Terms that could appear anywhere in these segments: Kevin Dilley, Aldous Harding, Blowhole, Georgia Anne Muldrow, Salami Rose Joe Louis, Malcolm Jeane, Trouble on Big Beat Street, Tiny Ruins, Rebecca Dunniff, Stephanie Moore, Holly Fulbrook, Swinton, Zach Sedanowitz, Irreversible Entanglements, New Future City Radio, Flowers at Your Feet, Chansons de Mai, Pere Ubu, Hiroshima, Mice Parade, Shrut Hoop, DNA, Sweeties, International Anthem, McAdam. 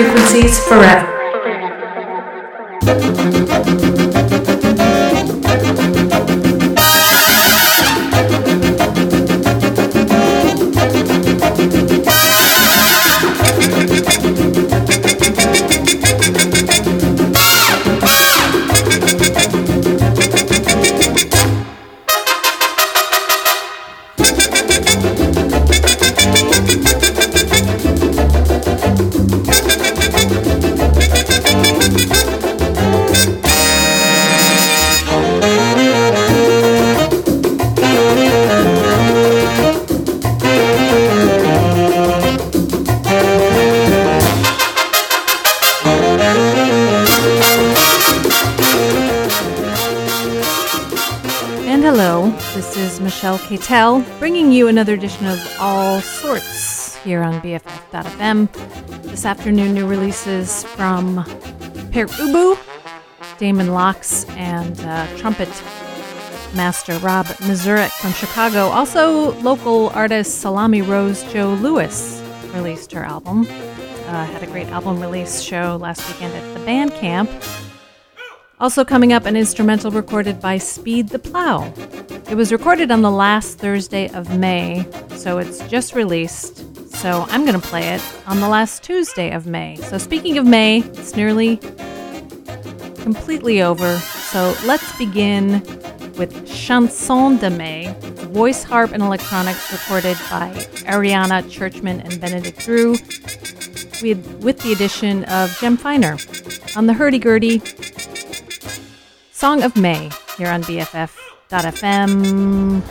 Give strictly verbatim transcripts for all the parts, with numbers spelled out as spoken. frequencies forever. Michelle Katel, bringing you another edition of All Sorts here on B F F dot f m. This afternoon, new releases from Pere Ubu, Damon Locks, and uh, trumpet master Rob Mazurek from Chicago. Also, local artist Salami Rose Joe Louis released her album. Uh, had a great album release show last weekend at the band camp. Also coming up, an instrumental recorded by Speed The Plow. It was recorded on the last Thursday of May, so it's just released. So I'm going to play it on the last Tuesday of May. So speaking of May, it's nearly completely over. So let's begin with Chanson de Mai, voice, harp, and electronics recorded by Ariane Churchman and Benedict Drew with, with the addition of Jem Finer on the hurdy-gurdy. Song of May here on B F F dot f m.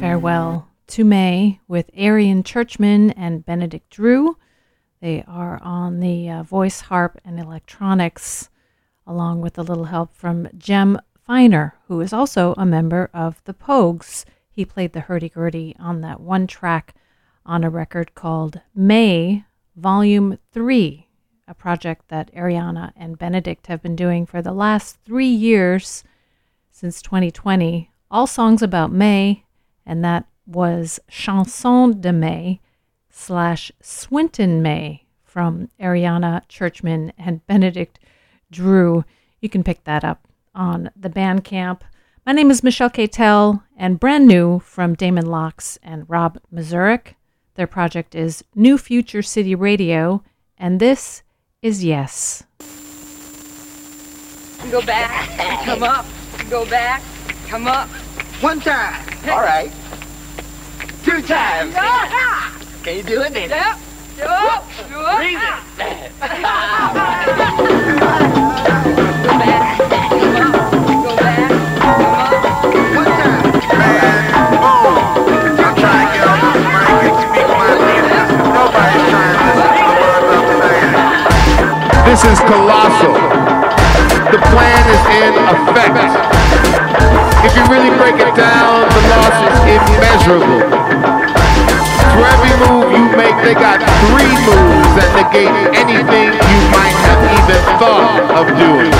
Farewell to May with Ariane Churchman and Benedict Drew. They are on the uh, voice, harp, and electronics, along with a little help from Jem Finer, who is also a member of the Pogues. He played the hurdy-gurdy on that one track on a record called May, Volume three, a project that Ariana and Benedict have been doing for the last three years since twenty twenty, all songs about May, and that was Chanson de Mai slash Swinton May from Ariane Churchman and Benedict Drew. You can pick that up on the Bandcamp. My name is Michelle Katel, and brand new from Damon Locks and Rob Mazurek. Their project is New Future City Radio, and this is Yes. Go back, come up, go back, come up. One time. All right. Two times. Can you do it, David? Yep. Yep. Breathe it. Go back, come up, go back, come up. One time. This is colossal. The plan is in effect. If you really break it down, the loss is immeasurable. For every move you make, they got three moves that negate anything you might have even thought of doing.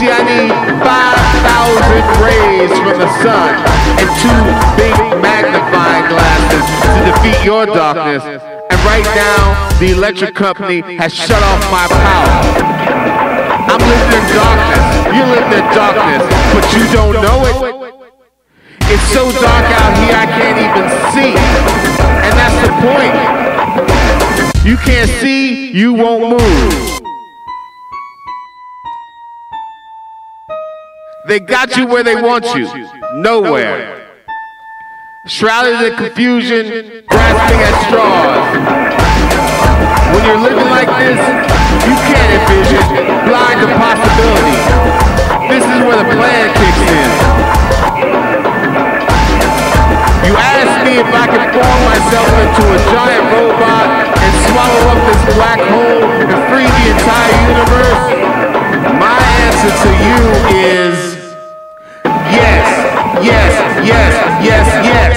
See, I need five thousand rays from the sun and two big magnifying glasses to defeat your darkness. And right now, the electric company has shut off my power. I'm living in darkness. You're living in darkness, but you don't know it. It's so dark out here, I can't even see. And that's the point. You can't see, you won't move. They got you where they want you. Nowhere. Shrouded in confusion, grasping at straws. When you're living like this, you can't envision, blind to possibility. This is where the plan kicks in. You asked me if I could form myself into a giant robot and swallow up this black hole and free the entire universe. My answer to you is yes, yes, yes, yes, yes.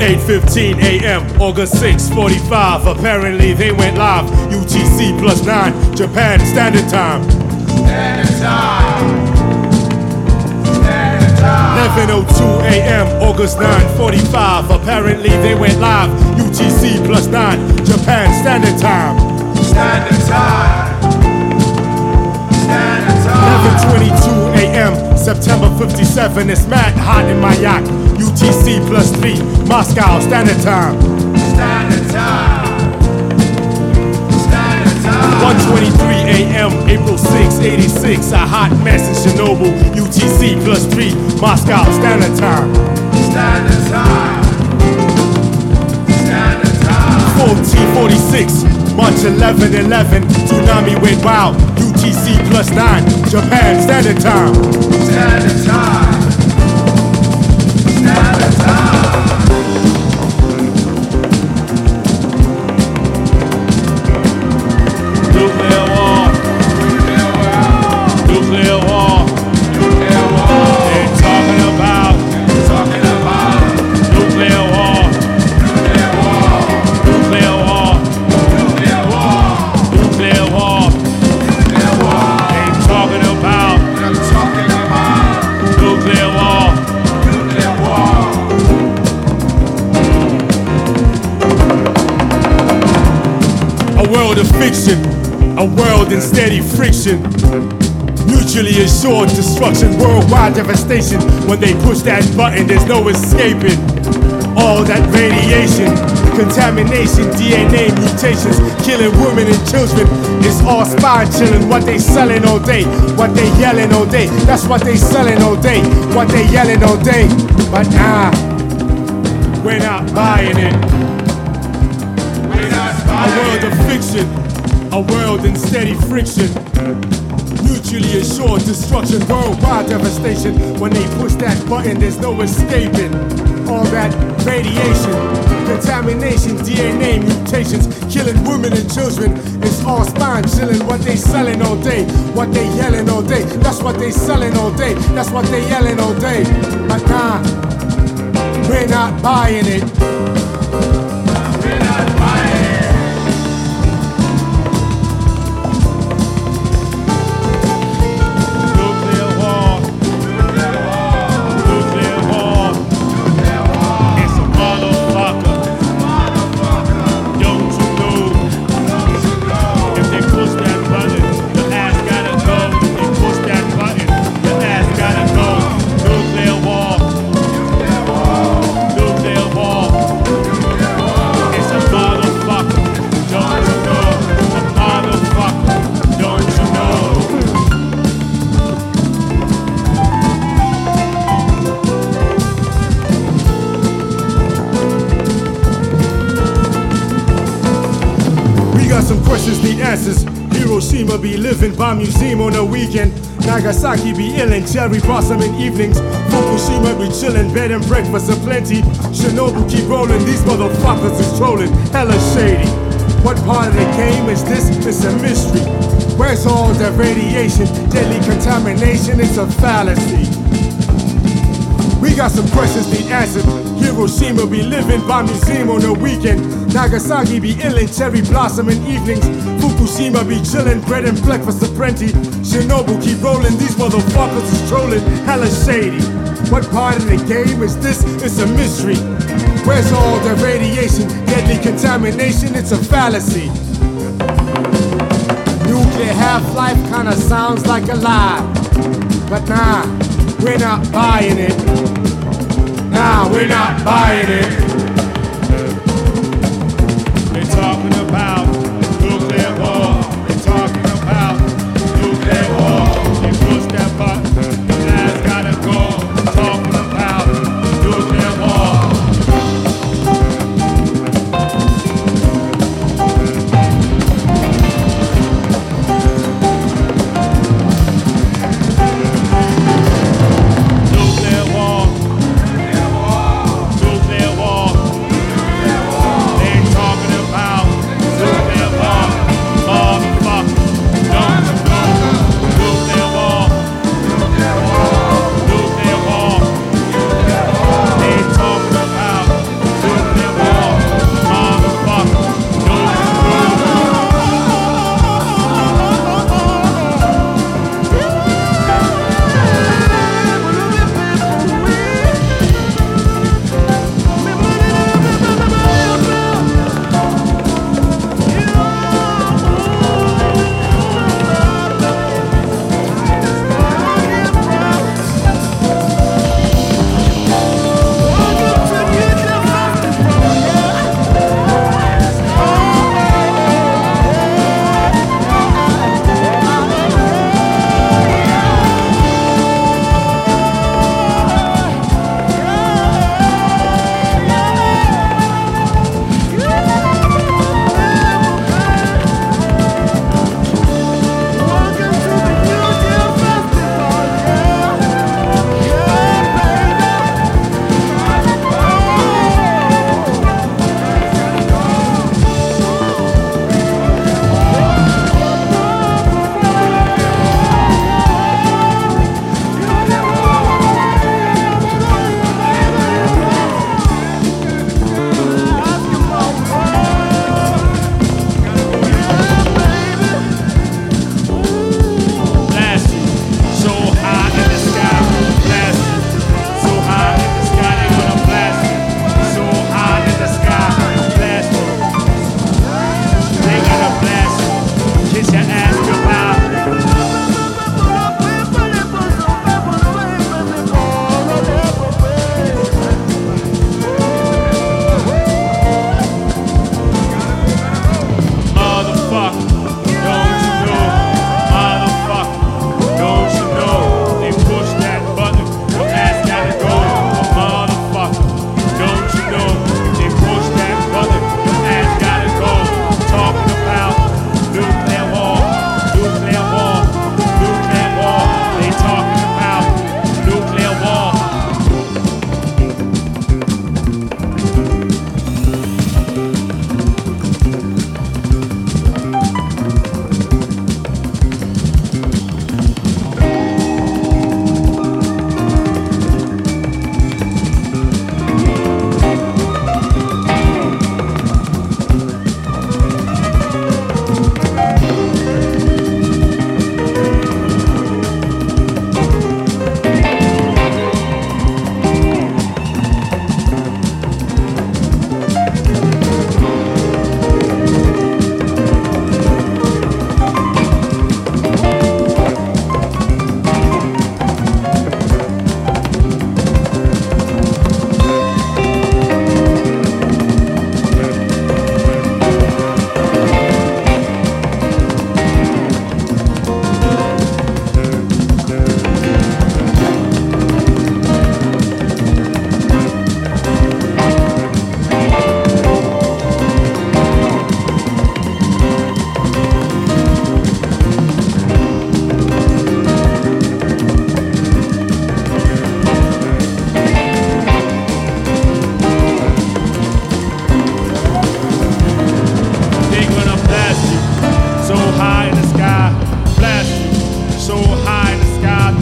eight fifteen a.m. August six forty-five. Apparently they went live. U T C plus nine, Japan Standard Time. Standard Time. Standard Time. eleven oh two a.m. August nine forty-five. Apparently they went live. U T C plus nine, Japan Standard Time. Standard Time. Standard Time. eleven twenty-two a.m. September fifty-seven. It's mad hot in my yacht. U T C plus three, Moscow Standard Time. Standard Time. Standard Time. one twenty-three a.m. April sixth, eighty-six. A hot mess in Chernobyl. U T C plus three, Moscow Standard Time. Standard Time. Standard Time. fourteen forty-six, March eleventh, eleven. Tsunami went wild. U T C plus nine, Japan Standard Time. Standard Time. Nuclear war. Nuclear war. Nuclear war. They're talking about. Nuclear war. Nuclear war. Nuclear war. fiction, a world in steady friction, mutually assured destruction, worldwide devastation. When they push that button, there's no escaping all that radiation, contamination, D N A mutations, killing women and children. It's all spy chilling. What they selling all day, what they yelling all day. That's what they selling all day, what they yelling all day. But ah, we're not buying it. We're not buying a world of fiction, a world in steady friction, mutually assured destruction, worldwide devastation. When they push that button, there's no escaping all that radiation, contamination, D N A mutations, killing women and children. It's all spine chilling. What they selling all day, what they yelling all day. That's what they selling all day, that's what they yelling all day. But nah, we're not buying it. We're not buying it. Hiroshima be living, bomb museum on a weekend. Nagasaki be illin', cherry blossoming evenings. Fukushima be chillin', bed and breakfast aplenty. Chernobyl keep rollin', these motherfuckers is trollin', hella shady. What part of the game is this? It's a mystery. Where's all that radiation? Deadly contamination, it's a fallacy. We got some questions to answer. Hiroshima be living, bomb museum on a weekend. Nagasaki be illin', cherry blossoming evenings. Fukushima be chillin', bread and breakfast aplenty. Chernobyl keep rollin', these motherfuckers is trollin', hella shady. What part of the game is this? It's a mystery. Where's all the radiation? Deadly contamination, it's a fallacy. Nuclear half-life kinda sounds like a lie. But nah, we're not buying it. Nah, we're not buying it. Talking about nuclear war, they're talking about nuclear war. They push that button, the last gotta go. They're talking about nuclear war. Nuclear war, nuclear war, nuclear war. They're talking about. Let's go.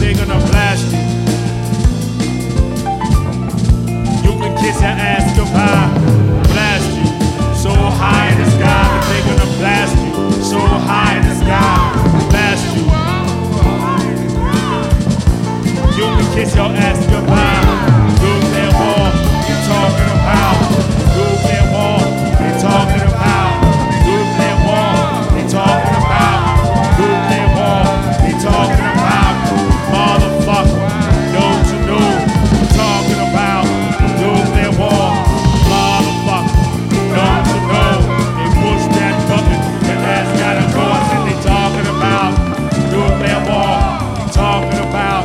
finger to blast you. You can kiss your ass goodbye, blast you. So high in the sky, the finger to blast you. So high in the sky, blast you. You can kiss your ass goodbye. Look that wall, you talking about. Look that wall, they talking about. Look that wall, they talking about. Look that wall, they talking about. Motherfucker, don't you know? Talking about. Look that wall, motherfucker, don't you know? They push that button, that ass gotta go. I said they talking about. Look that wall, they talking about.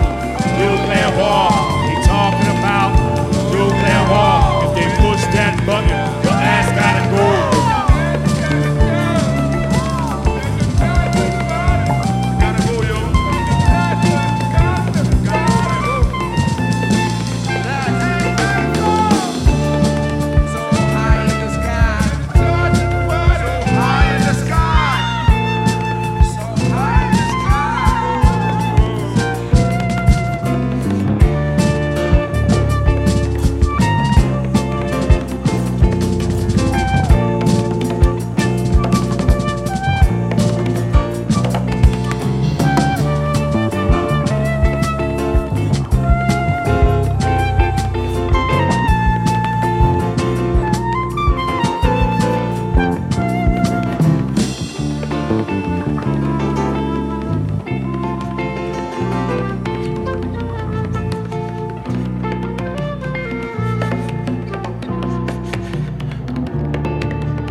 Nuclear war, they talking about nuclear war. If they push that button, your ass gotta go. Gotta go, yo. So high in the sky, so high in the sky, so high in the sky. Truth about planet Earth, it's a bad truth, a bad truth.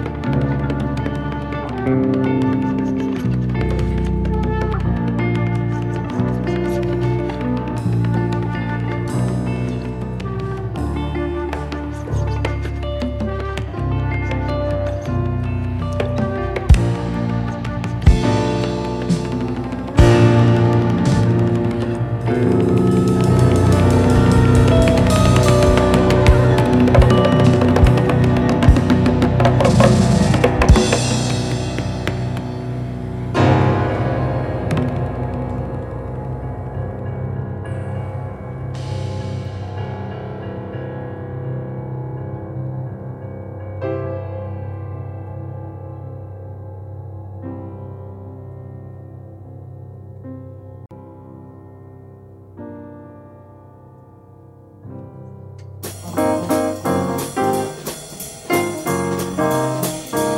The truth about planet Earth, it's a bad truth, a bad truth. The truth about planet Earth, it's a bad truth, a bad truth. The truth about planet Earth, it's a bad truth,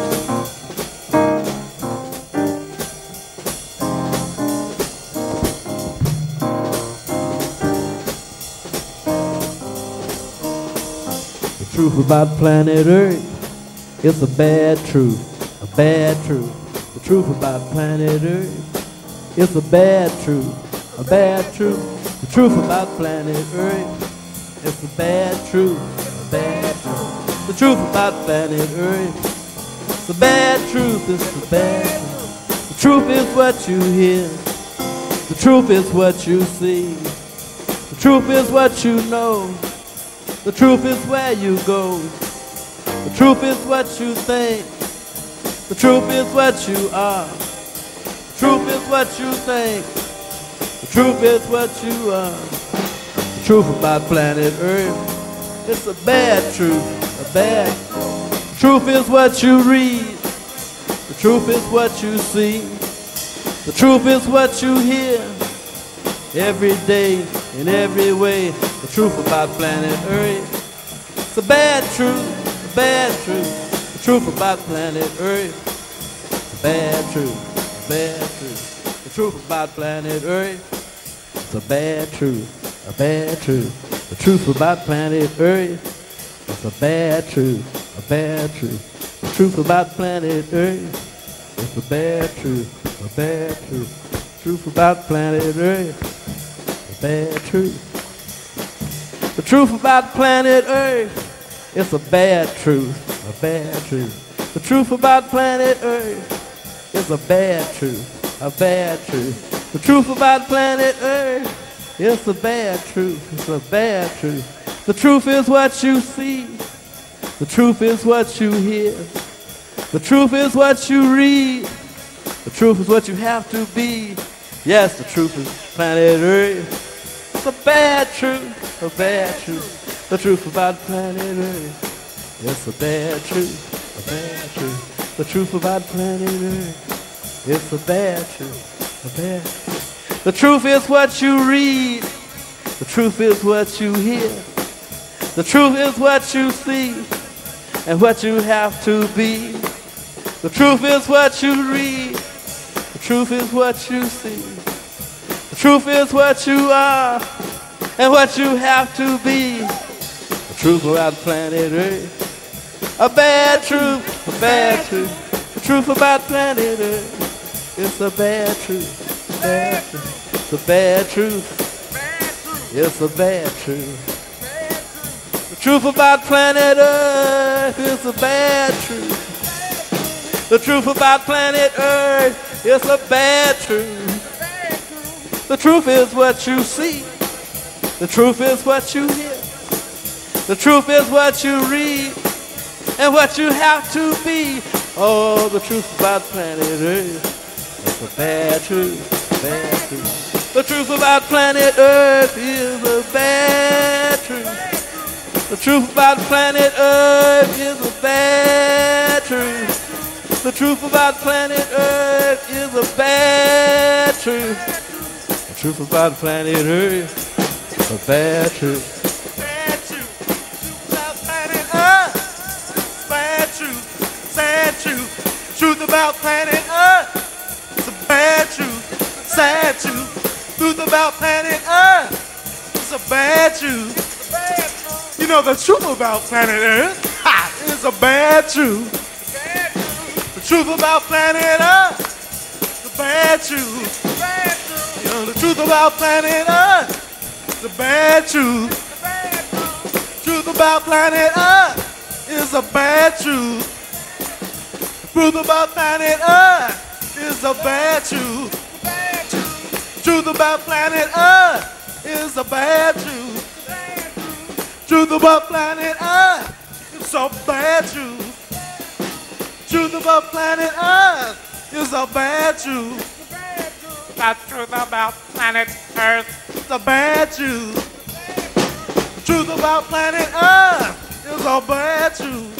it's a bad truth. The truth is what you hear, the truth is what you see, the truth is what you know. The truth is where you go. The truth is what you think. The truth is what you are. The truth is what you think. The truth is what you are. The truth about planet Earth, it's a bad truth, a bad truth. The truth is what you read. The truth is what you see. The truth is what you hear. Every day, in every way. The truth about planet Earth, it's a bad truth, a bad truth. The truth about planet Earth, it's a bad truth, a bad truth. The truth about planet Earth, it's a bad truth, a bad truth. The truth about planet Earth, it's a bad truth, a bad truth. The truth about planet Earth, it's a bad truth, a bad truth. The truth about planet Earth, it's a bad truth. The truth about planet Earth, it's a bad truth, a bad truth. The truth about planet Earth, it's a bad truth, a bad truth. The truth about planet Earth, it's a bad truth, it's a bad truth. The truth is what you see. The truth is what you hear. The truth is what you read. The truth is what you have to be. Yes, the truth is... Planet Earth. The bad truth, the bad truth, the truth about Planet Earth. It's the bad truth, the bad truth, the truth about Planet Earth. It's the bad truth, the bad truth. The truth is what you read. The truth is what you hear. The truth is what you see and what you have to be. The truth is what you read. The truth is what you see. The truth is what you are and what you have to be. The truth about Planet Earth. A bad truth, a bad truth. The truth about Planet Earth. It's a bad truth, bad truth. It's a bad truth. It's a bad truth. The truth about Planet Earth is a bad truth. The truth about Planet Earth is a bad truth. The truth is what you see. The truth is what you hear. The truth is what you read and what you have to be. Oh, the truth about Planet Earth. It's a bad truth, bad truth. The truth about Planet Earth is a bad truth. The truth about Planet Earth is a bad truth. The truth about Planet Earth is a bad truth. The truth about Planet Earth, a bad truth. Bad truth about Planet Earth, bad truth, sad truth. Truth about Planet Earth, it's a bad truth, sad truth. Truth about Planet Earth, it's a bad truth. You know the truth about Planet Earth, ha, it's a bad truth. The truth about Planet Earth, it's a bad truth. The truth about Planet Earth is a bad truth. The truth about Planet Earth is a bad truth. The truth about Planet Earth is a bad truth. The truth about Planet Earth is a bad truth. The truth about Planet Earth is a bad truth. The truth about Planet Earth is a bad truth. The truth about Planet Earth is a bad truth.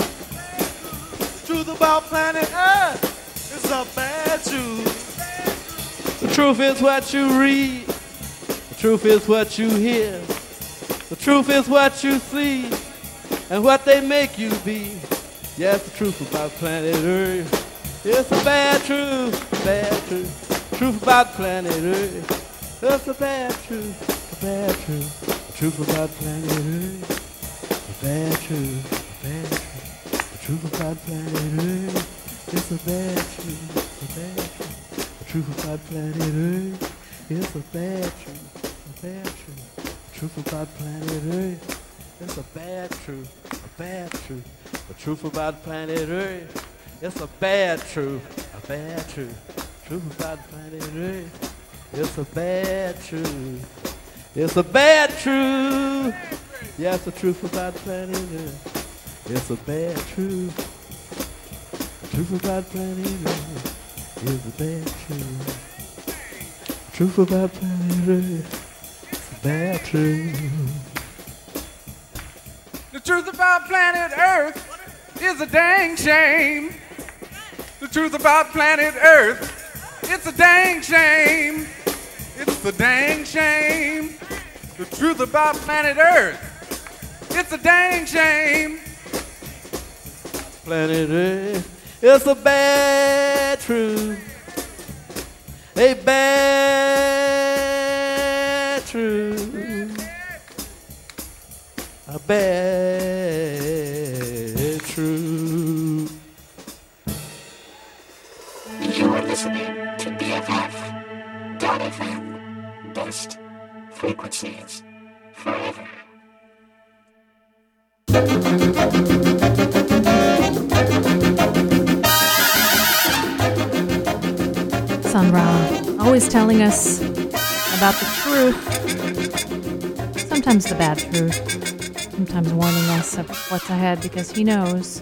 The truth about Planet Earth is a bad truth. The truth about Planet Earth is a bad truth. The truth is what you read. The truth is what you hear. The truth is what you see and what they make you be. Yes, the truth about Planet Earth. It's a bad truth, bad truth. Truth about Planet Earth, that's the bad truth, the bad truth. The truth about Planet Earth, the bad truth, the bad truth. The truth about Planet Earth, it's a bad truth, the bad truth. The truth about Planet Earth, it's a bad truth, the bad truth. The truth about Planet Earth, it's a bad truth, a bad truth. The truth about Planet Earth, it's a bad truth, a bad truth. Truth about Planet Earth, it's a bad truth. It's a bad truth. Yeah, it's the truth about Planet Earth. It's a bad truth. The truth about Planet Earth is a bad truth. The truth about Planet Earth, it's a bad truth. The truth about Planet Earth is a dang shame. The truth about Planet Earth. It's a dang shame. It's a dang shame. The truth about Planet Earth. It's a dang shame. Planet Earth. It's a bad truth. A bad truth. A bad truth. You are listening. B F F dot f m, best frequencies forever. Sun Ra, always telling us about the truth, sometimes the bad truth, sometimes warning us of what's ahead because he knows.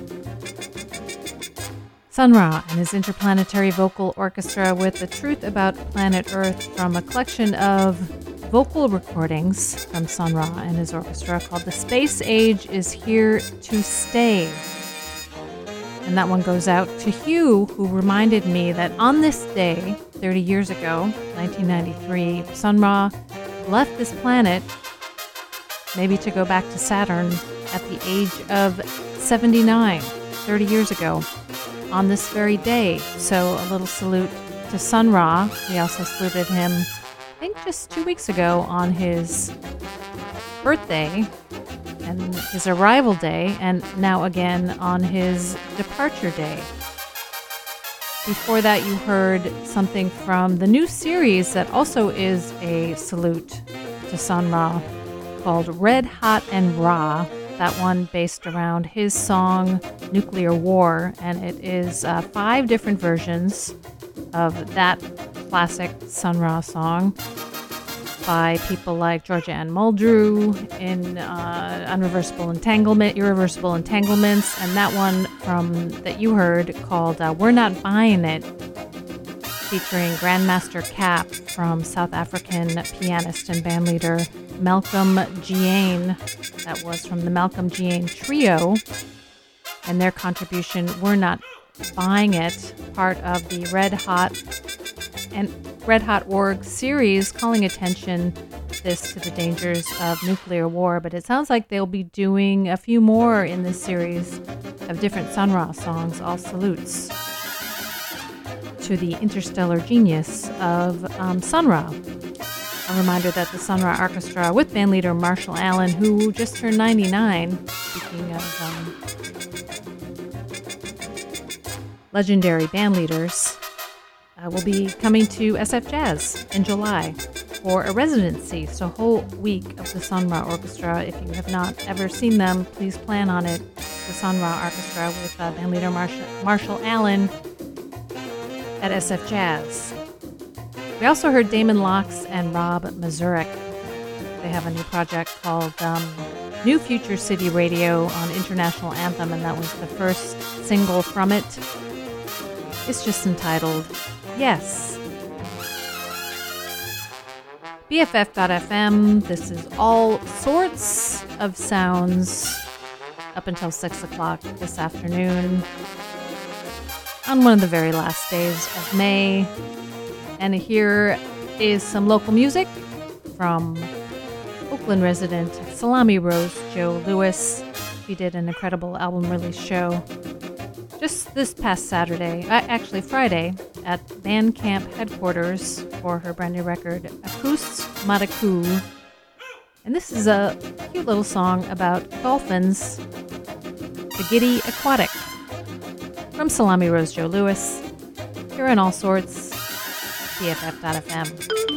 Sun Ra and his Interplanetary Vocal Arkestra with The Truth About Planet Earth from a collection of vocal recordings from Sun Ra and his orchestra called The Space Age Is Here to Stay. And that one goes out to Hugh, who reminded me that on this day, thirty years ago, nineteen ninety-three, Sun Ra left this planet, maybe to go back to Saturn, at the age of seventy-nine, thirty years ago, on this very day. So a little salute to Sun Ra. We also saluted him, I think, just two weeks ago on his birthday and his arrival day, and now again on his departure day. Before that, you heard something from the new series that also is a salute to Sun Ra called Red Hot and Ra. That one based around his song Nuclear War, and it is uh, five different versions of that classic Sun Ra song by people like Georgia Anne Muldrow in uh, Unreversible Entanglement, Irreversible Entanglements, and that one from that you heard called uh, We're Not Buying It, featuring Grandmaster C A P from South African pianist and bandleader Malcolm Jeane. That was from the Malcolm Jeane Trio and their contribution We're Not Buying It, part of the Red Hot and Red Hot Org series, calling attention this to the dangers of nuclear war. But it sounds like they'll be doing a few more in this series of different Sun Ra songs, all salutes to the interstellar genius of um, Sun Ra. A reminder that the Sun Ra Orchestra with bandleader Marshall Allen, who just turned ninety-nine, speaking of um, legendary bandleaders, uh, will be coming to S F Jazz in July for a residency. So a whole week of the Sun Ra Orchestra. If you have not ever seen them, please plan on it. The Sun Ra Orchestra with uh, bandleader Marsh- Marshall Allen at S F Jazz. We also heard Damon Locks and Rob Mazurek. They have a new project called um, New Future City Radio on International Anthem, and that was the first single from it. It's just entitled Yes. B F F dot f m, this is all sorts of sounds up until six o'clock this afternoon on one of the very last days of May. And here is some local music from Oakland resident Salami Rose Joe Louis. He did an incredible album release show just this past Saturday, uh, actually Friday, at Bandcamp headquarters for her brand new record, Akousmatikous. And this is a cute little song about dolphins, the Giddy Aquatic, from Salami Rose Joe Louis. Here in all sorts. B F F dot f m. Thank you.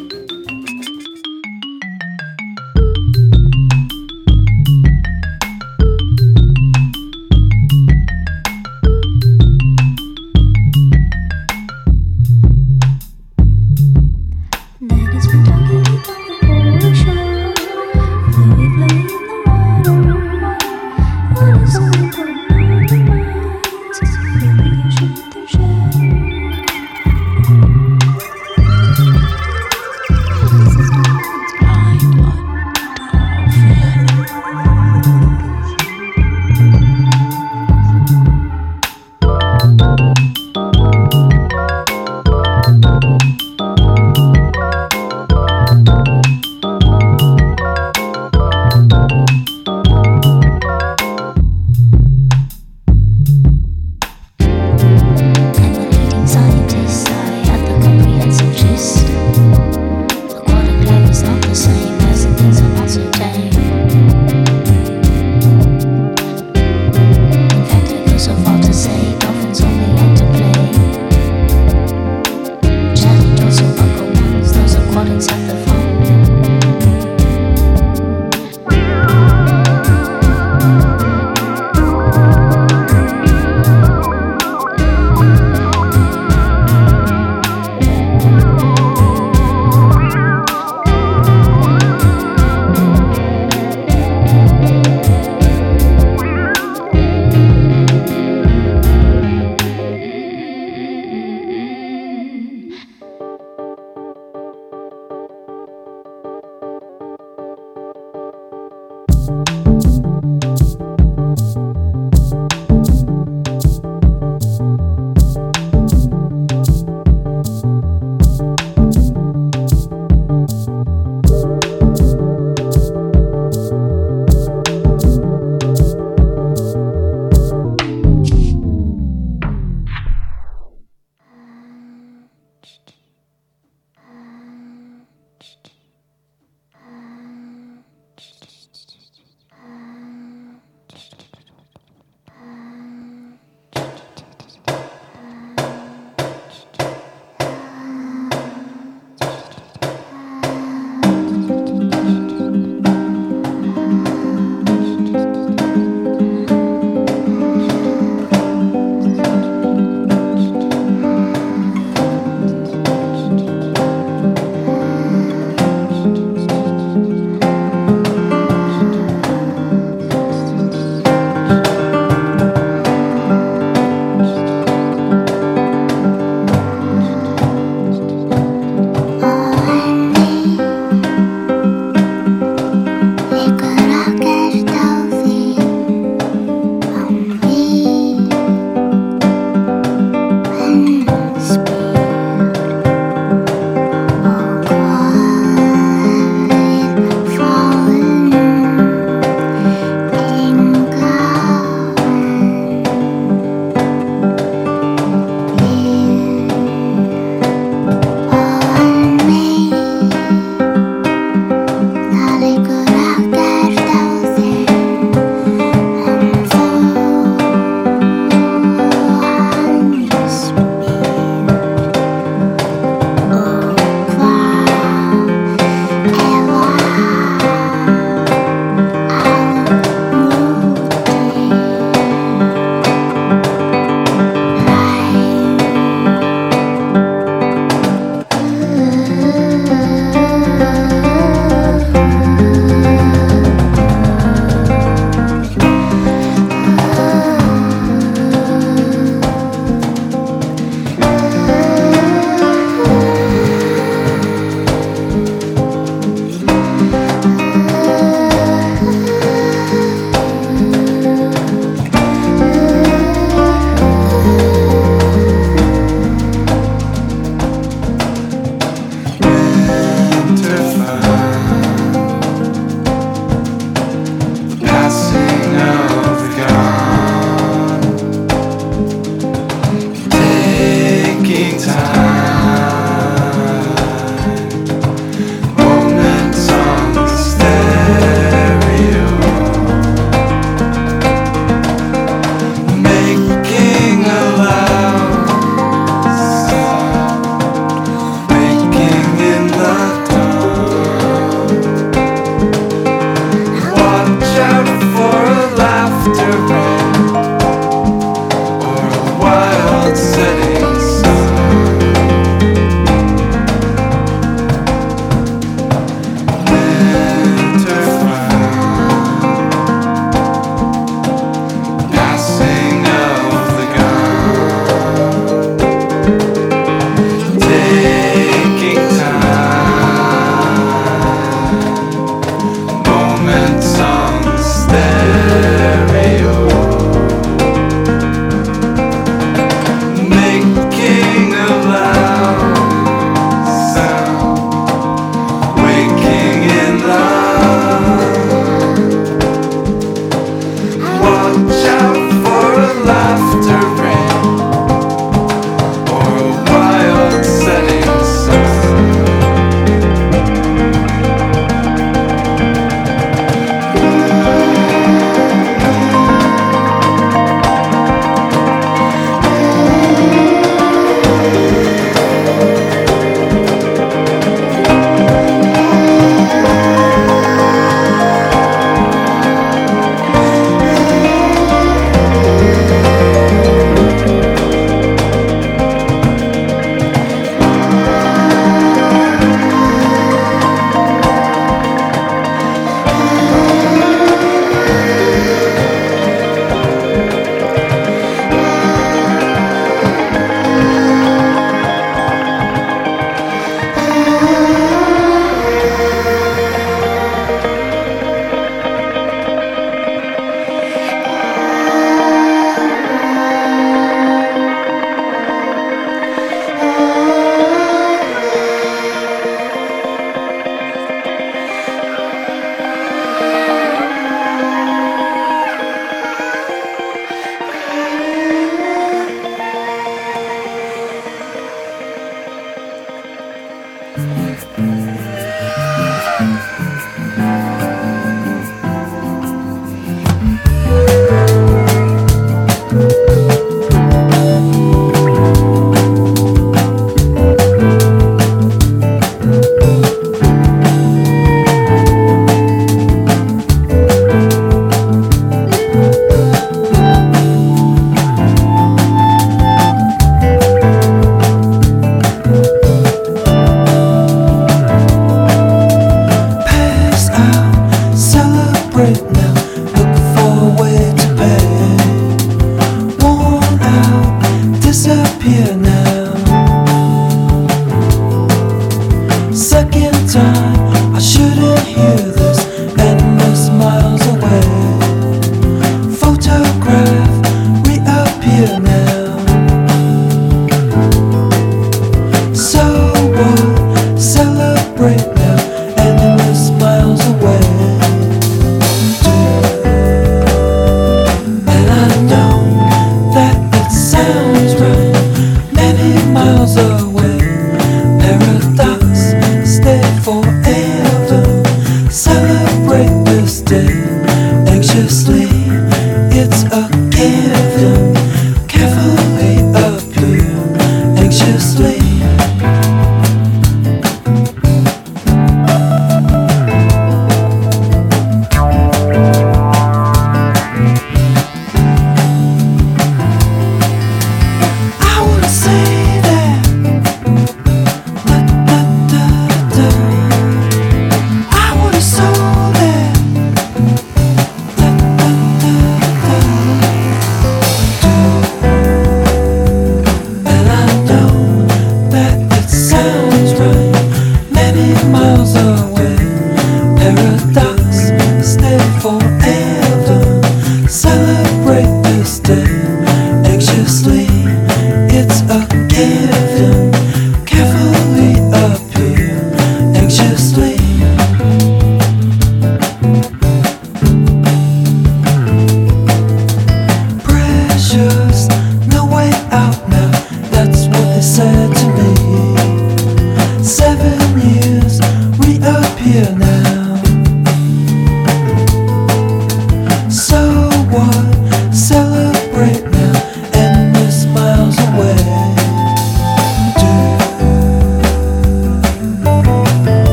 Thank you.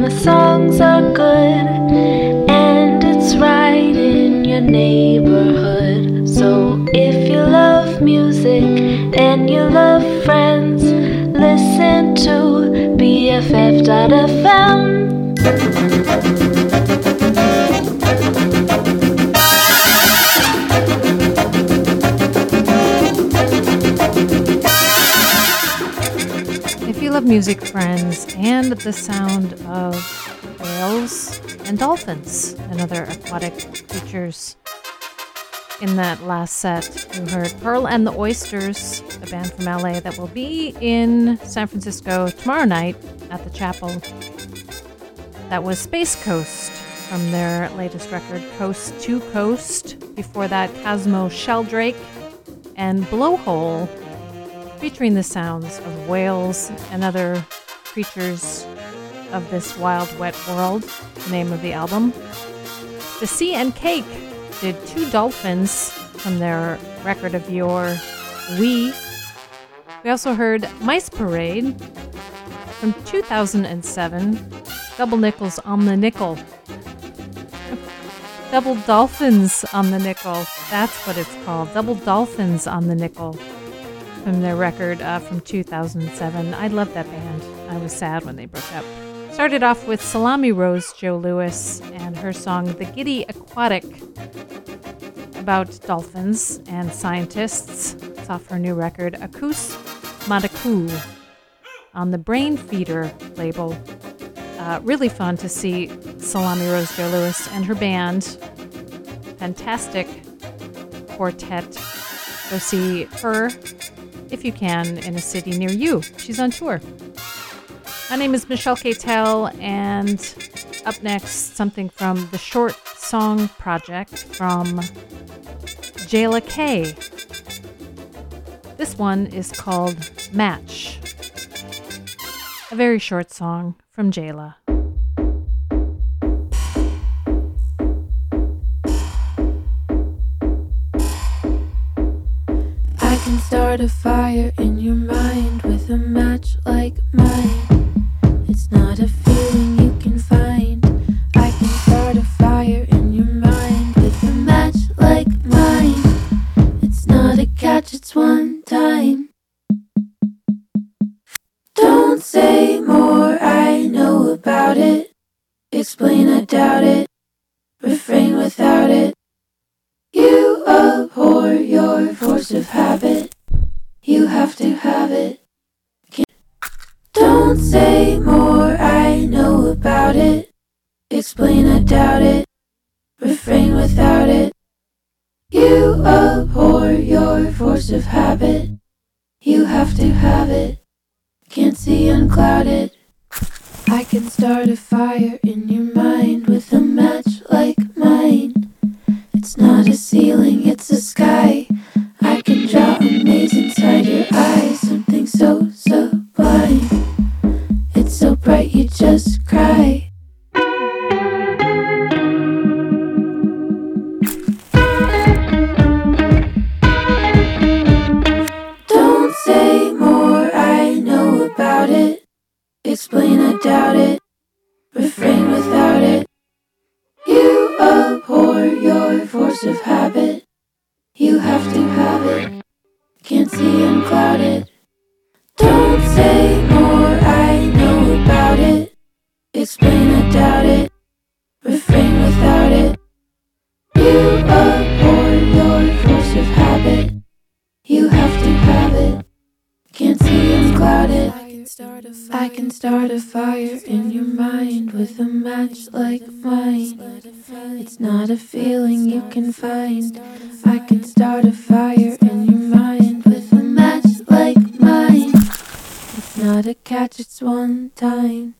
and the songs are good, and it's right in your neighborhood. So if you love music and you love friends, listen to B F F dot f m. Of music friends and the sound of whales and dolphins and other aquatic creatures. In that last set, you heard Pearl and the Oysters, a band from L A that will be in San Francisco tomorrow night at the Chapel. That was Space Coast from their latest record, Coast to Coast. Before that, Cosmo Sheldrake and Blowhole, featuring the sounds of whales and other creatures of this wild, wet world, the name of the album. The Sea and Cake did Two Dolphins from their record of yore, We. We also heard Mice Parade from two thousand seven, Double Nickels on the Nickel. Double Dolphins on the Nickel, that's what it's called, Double Dolphins on the Nickel. From their record uh, from two thousand seven. I love that band. I was sad when they broke up. Started off with Salami Rose Joe Louis and her song The Giddy Aquatic, about dolphins and scientists. It's off her new record Akousmatikous on the Brain Feeder label. Uh, really fun to see Salami Rose Joe Louis and her band. Fantastic quartet. Go see her if you can, in a city near you. She's on tour. My name is Michelle Katel, and up next, something from the Short Song Project from Jayla K. This one is called Match. A very short song from Jayla. Start a fire in your mind with a match like mine. It's not a feeling you can find. I can start a fire in your mind with a match like mine. It's not a catch, it's one time. Don't say more, I know about it. Explain, I doubt it. Refrain without it. You abhor your force of habit. You have to have it. Don't say more, I know about it. Explain, I doubt it. Refrain without it. You abhor your force of habit. You have to have it. Can't see unclouded. I can start a fire in your mind with a match like mine. It's not a ceiling, it's a sky. I can draw a maze inside your eyes, something so sublime. It's so bright you just cry. Don't say more, I know about it. Explain, I doubt it. Refrain without it. You abhor your force of habit. You have to have it, can't see unclouded. Don't say more, I know about it. Explain, I doubt it. Refrain without it. You abhor your force of habit. You have to have it, can't see unclouded. I can start a fire in your mind with a match like mine. It's not a feeling you can find. I can start a fire in your mind with a match like mine. It's not a catch, it's one time.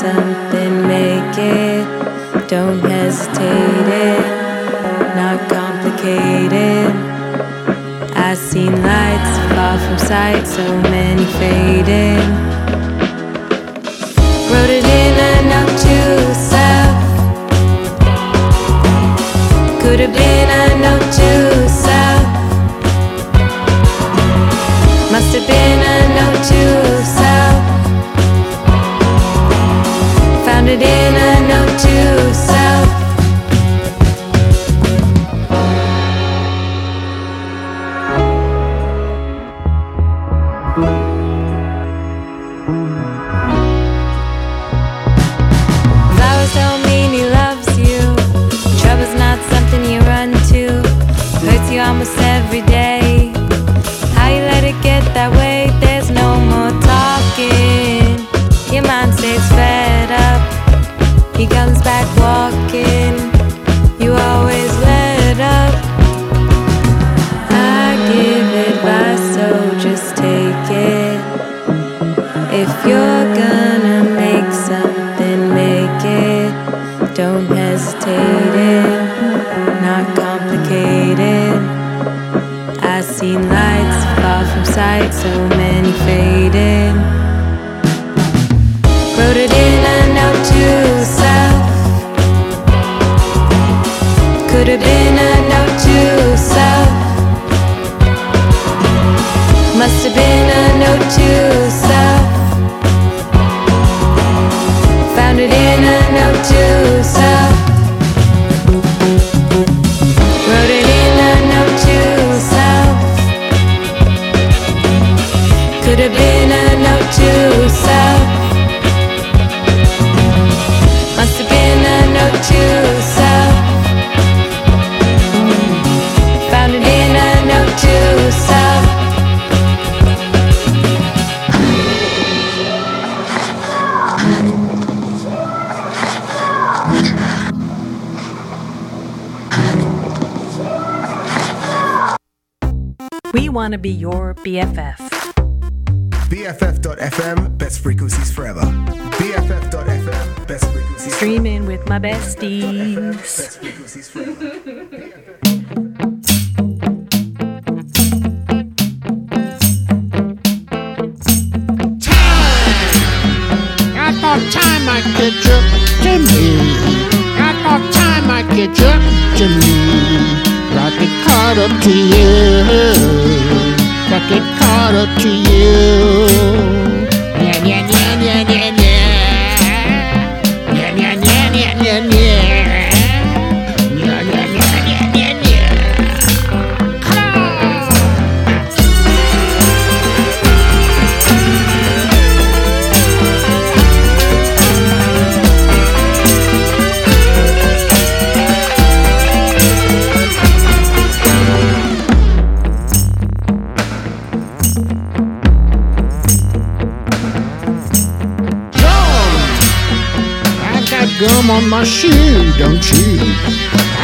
something, make it. Don't hesitate it, not complicated. I've seen lights fall from sight, so many faded. Wrote it in a note to self. Could have been a note to self. Must have been a note to self. Found it in a note to self. Flowers don't mean he loves you. Trouble's not something you run to. Hurts you almost every day. Get that way, there's no more talking. Your mind stays fed up. He comes back walking. You always let up. I give advice, so just take it. If you're gonna make something, make it. Don't hesitate it, not complicated. I've seen lights fall from sight, so many faded. Wrote it in a note to self. Could have been a note to self. Must have been a note to self. Found it in a note to self. Could have been a note to self. Must have been a note to self. Found it in a note to self. We want to be your B F F. B F F dot f m, best frequencies forever. B F F dot f m, best frequencies. Streaming forever. With my besties. B F F dot f m, best frequencies forever. B F F. Time! I thought time might get you to me. I thought time might get you to me. Got it caught up to you. Got it caught up to you. Yeah, yeah, yeah, yeah, yeah, yeah. Yeah, yeah, yeah, yeah, yeah, yeah. Yeah, yeah, yeah, yeah, yeah, yeah. Come gum on my shoe, don't you?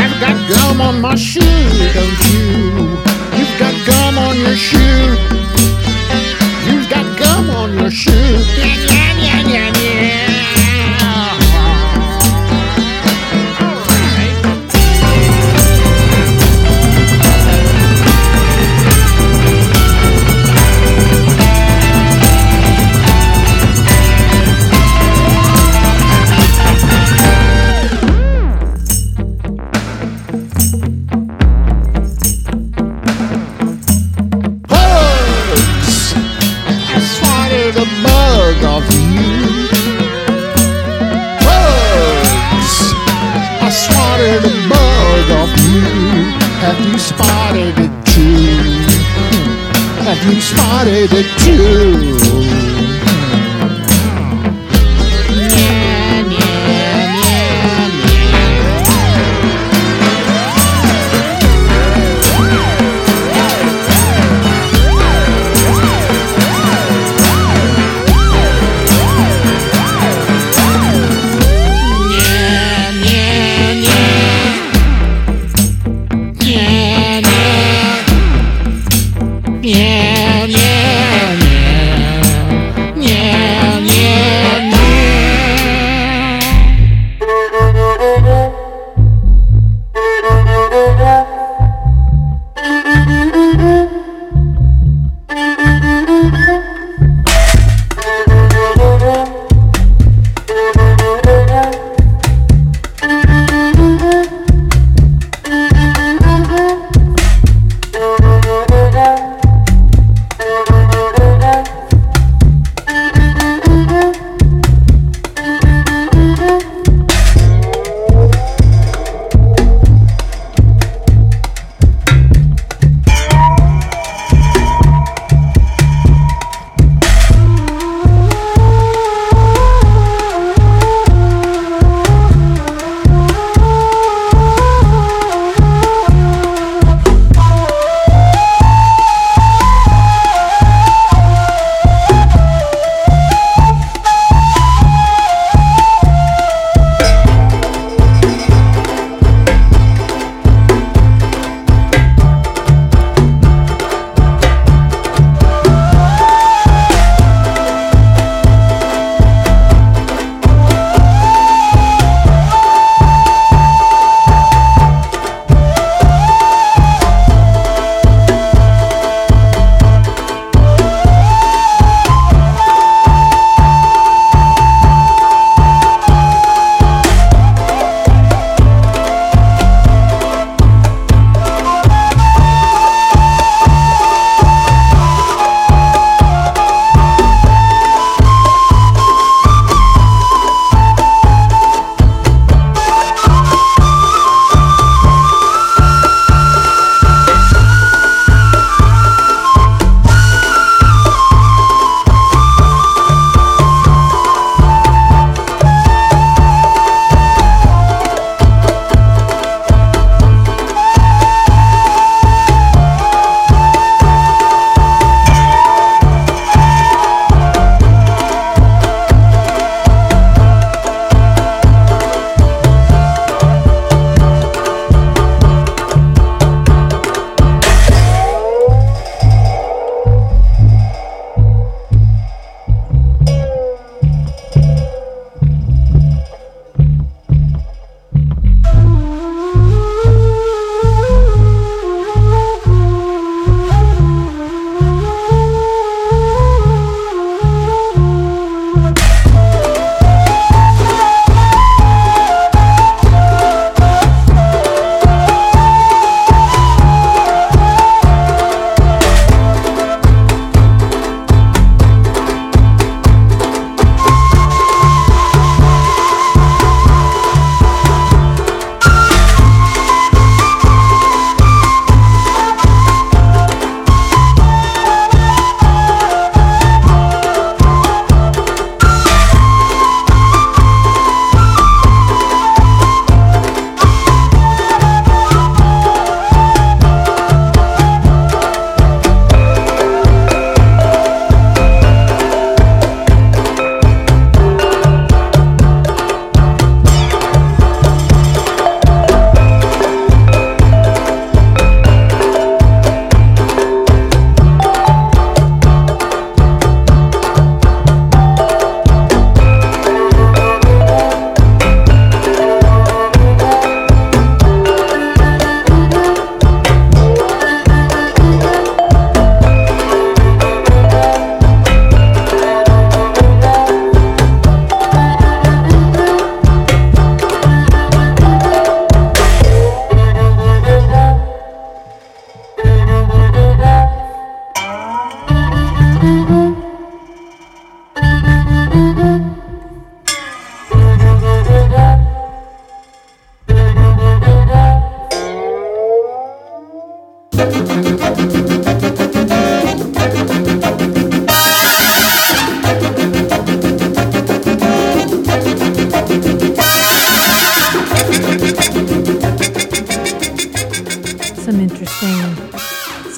I've got gum on my shoe, don't you? You've got gum on your shoe. You've got gum on your shoe. Yeah, yeah, yeah, yeah, yeah. All right. Bug of you. Bugs, I spotted a bug of you. Have you spotted it too? Have you spotted it too? Yeah, yeah, yeah.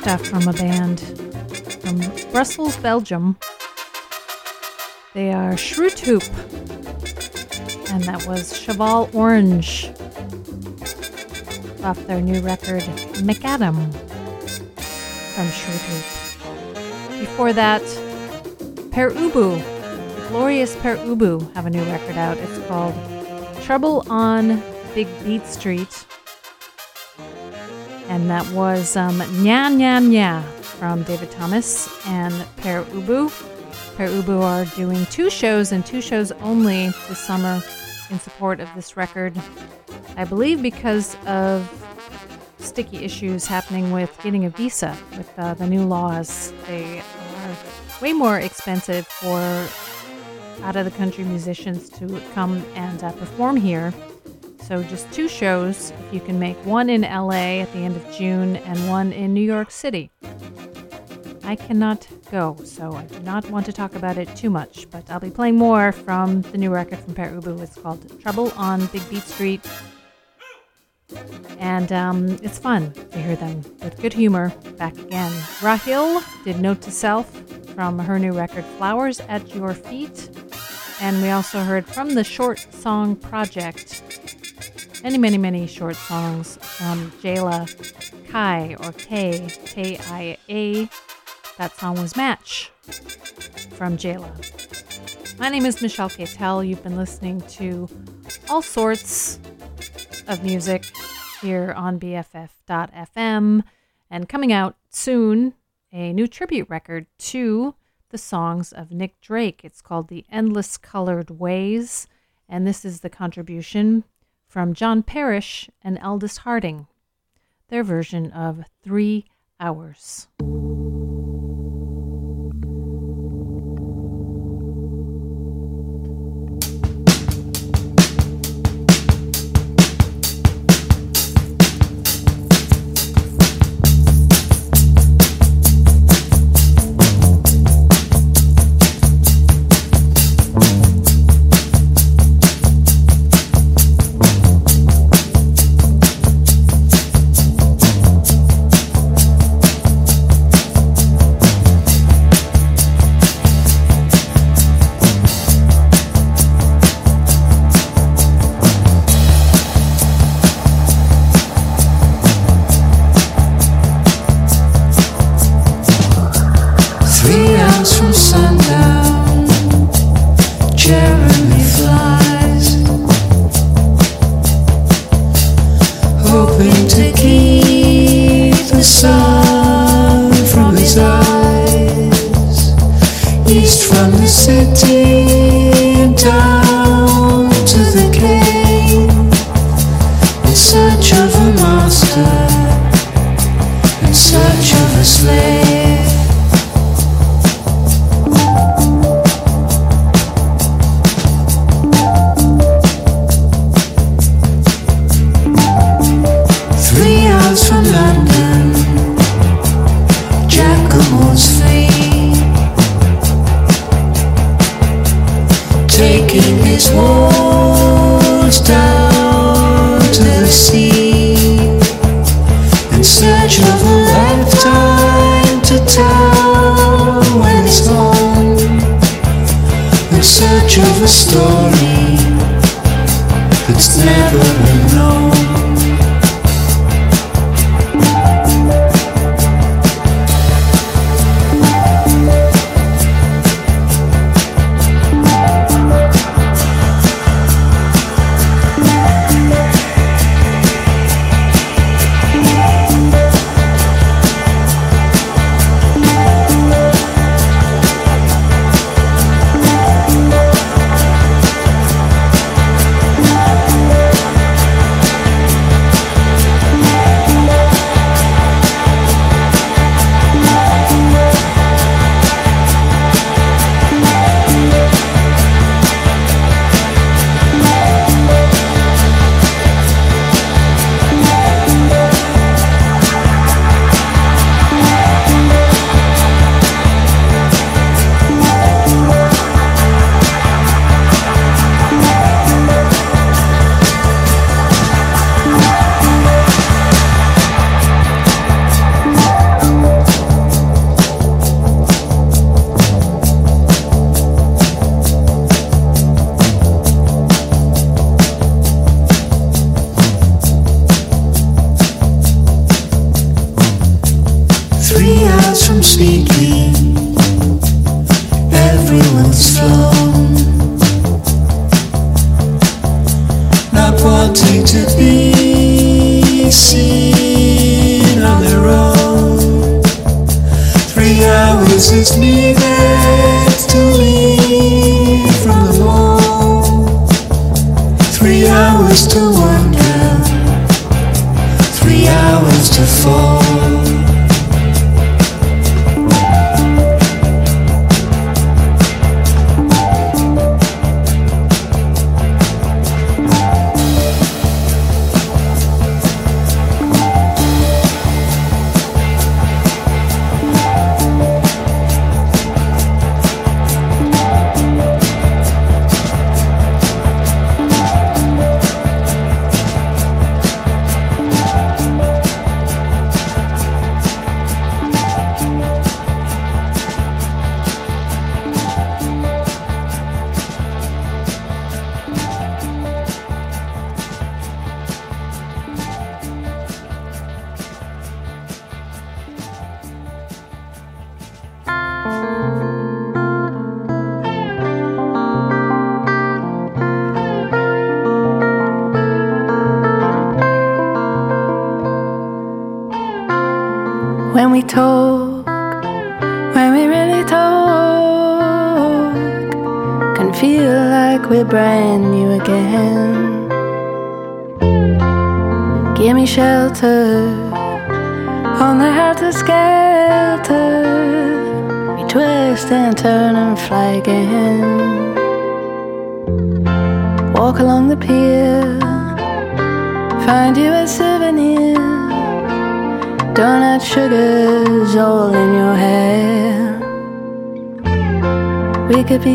stuff from a band from Brussels, Belgium. They are Shrut Hoop, and that was Cheval Orange off their new record McAdam from Shrut Hoop. Before that, Pere Ubu, the glorious Pere Ubu, have a new record out. It's called Trouble on Big Beat Street. And that was um, Nya Nya Nya from David Thomas and Pere Ubu. Pere Ubu are doing two shows and two shows only this summer in support of this record, I believe because of sticky issues happening with getting a visa with uh, the new laws. They are way more expensive for out-of-the-country musicians to come and uh, perform here. So just two shows, if you can make one in L A at the end of June and one in New York City. I cannot go, so I do not want to talk about it too much, but I'll be playing more from the new record from Pere Ubu. It's called Trouble on Big Beat Street. And um, it's fun to hear them with good humor back again. Rahil did Note to Self from her new record Flowers at Your Feet. And we also heard from the Short Song Project many, many, many short songs from Jayla K or K, K I A. That song was Match from Jayla. My name is Michelle Katel. You've been listening to all sorts of music here on B F F dot f m. And coming out soon, a new tribute record to the songs of Nick Drake. It's called The Endless Colored Ways. And this is the contribution from John Parish and Aldous Harding, their version of Three Hours.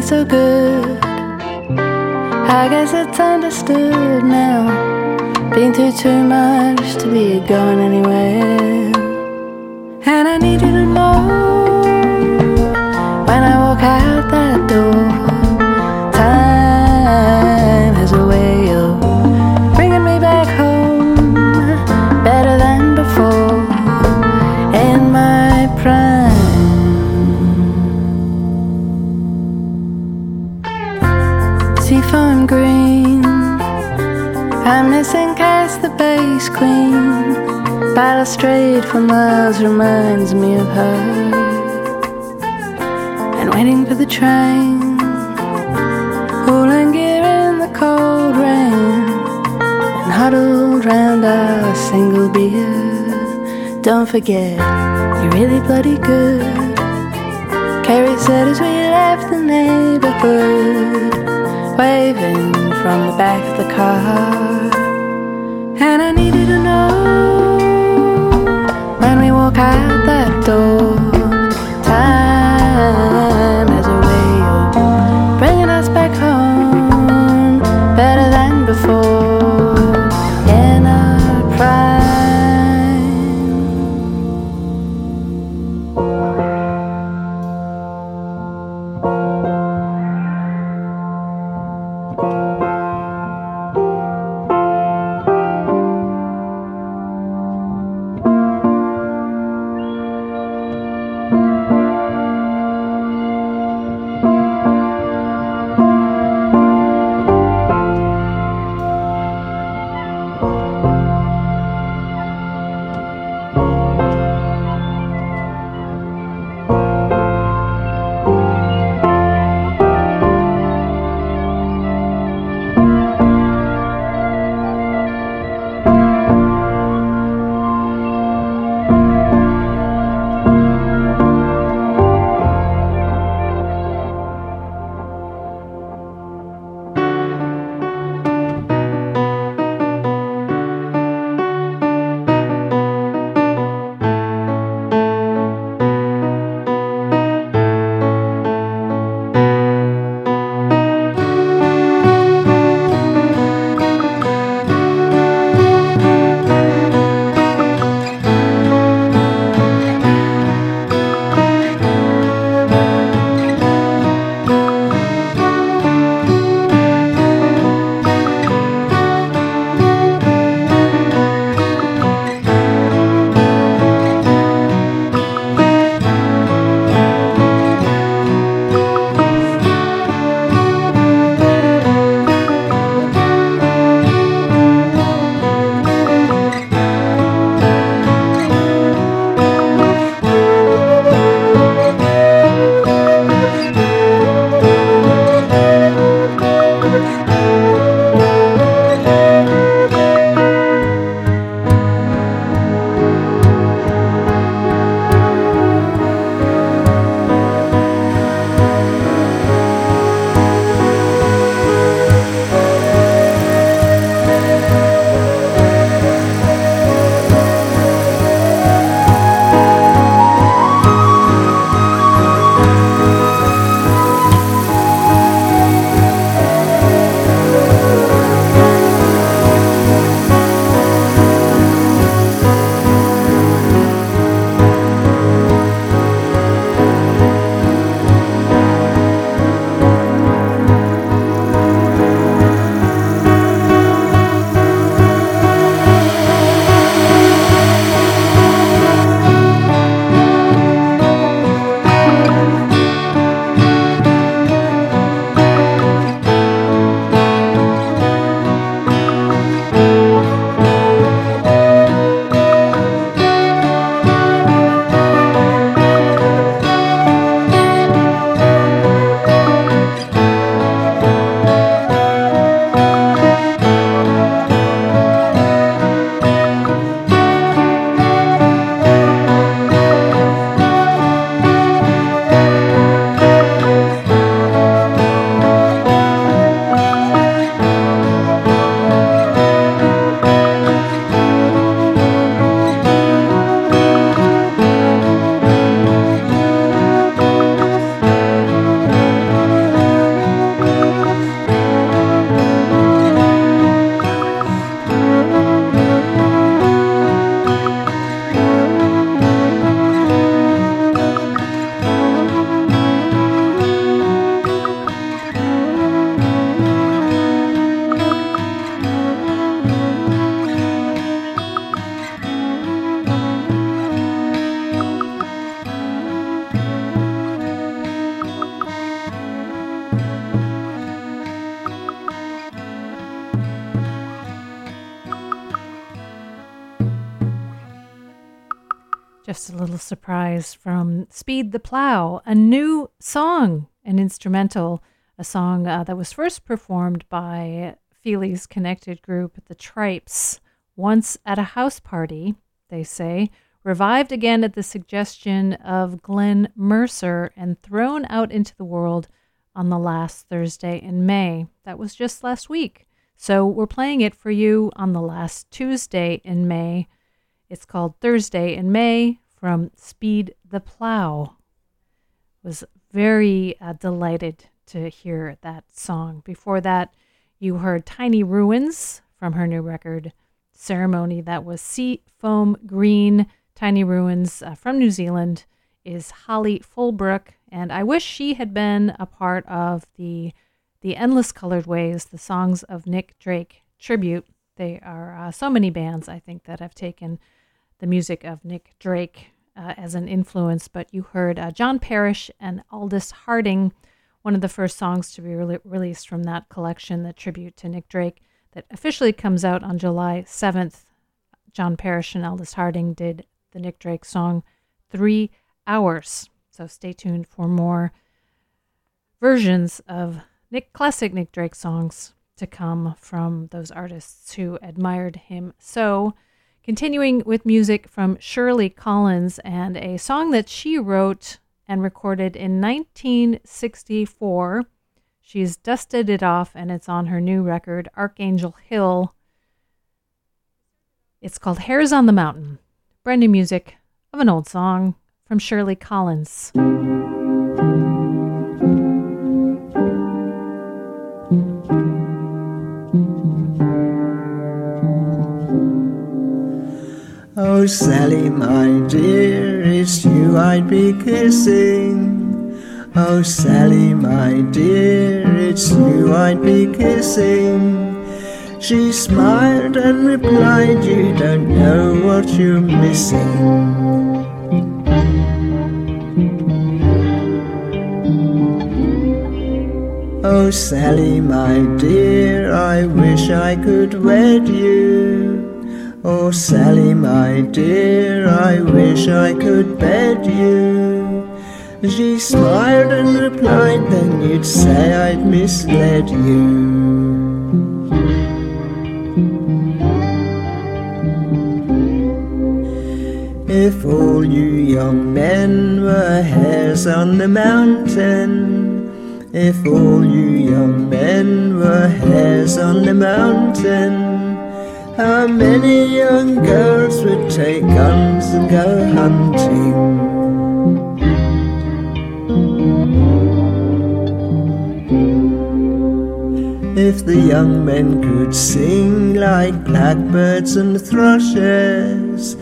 So good, I guess it's understood now. Been through too much to be going anywhere. And I need you to know, when I walk out that door, time has a way of bringing me back home, better than before, in my prime. I'm green, I'm missing cast the bass queen. Balustrade for miles reminds me of her. And waiting for the train, cooling gear in the cold rain, and huddled round our single beer. Don't forget, you're really bloody good, Carrie said as we left the neighborhood, waving from the back of the car. And I needed to know, when we walk out that door, time has a way of bringing us back home, better than before, in our prime. Just a little surprise from Speed The Plow, a new song, an instrumental, a song uh, that was first performed by Feely's connected group, The Tripes, once at a house party, they say, revived again at the suggestion of Glenn Mercer and thrown out into the world on the last Thursday in May. That was just last week. So we're playing it for you on the last Tuesday in May. It's called Thursday in May from Speed The Plow. Was very uh, delighted to hear that song. Before that, you heard Tiny Ruins from her new record, Ceremony. That was Sea Foam Green. Tiny Ruins uh, from New Zealand is Holly Fulbrook. And I wish she had been a part of the, the Endless Colored Ways, the Songs of Nick Drake tribute. They are uh, so many bands, I think, that have taken the music of Nick Drake uh, as an influence, but you heard uh, John Parish and Aldous Harding, one of the first songs to be re- released from that collection, the tribute to Nick Drake, that officially comes out on July seventh. John Parish and Aldous Harding did the Nick Drake song Three Hours. So stay tuned for more versions of Nick classic Nick Drake songs to come from those artists who admired him. So, continuing with music from Shirley Collins and a song that she wrote and recorded in nineteen sixty-four. She's dusted it off and it's on her new record, Archangel Hill. It's called Hairs on the Mountain. Brand new music of an old song from Shirley Collins. Oh, Sally, my dear, it's you I'd be kissing. Oh, Sally, my dear, it's you I'd be kissing. She smiled and replied, you don't know what you're missing. Oh, Sally, my dear, I wish I could wed you. Oh, Sally, my dear, I wish I could bed you. She smiled and replied, then you'd say I'd misled you. If all you young men were hares on the mountain, if all you young men were hares on the mountain, how many young girls would take guns and go hunting? If the young men could sing like blackbirds and thrushes,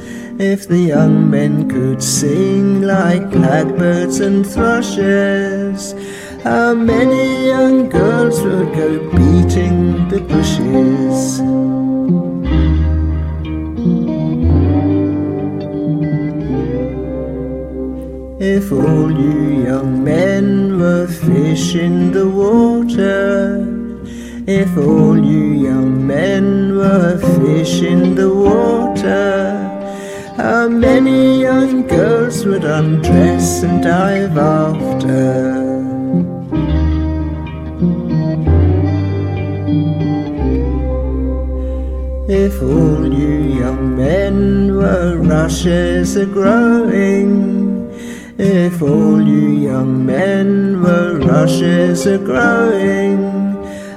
if the young men could sing like blackbirds and thrushes, how many young girls would go beating the bushes? If all you young men were fish in the water, if all you young men were fish in the water, how many young girls would undress and dive after? If all you young men were rushes a-growing, if all you young men were rushes a-growing,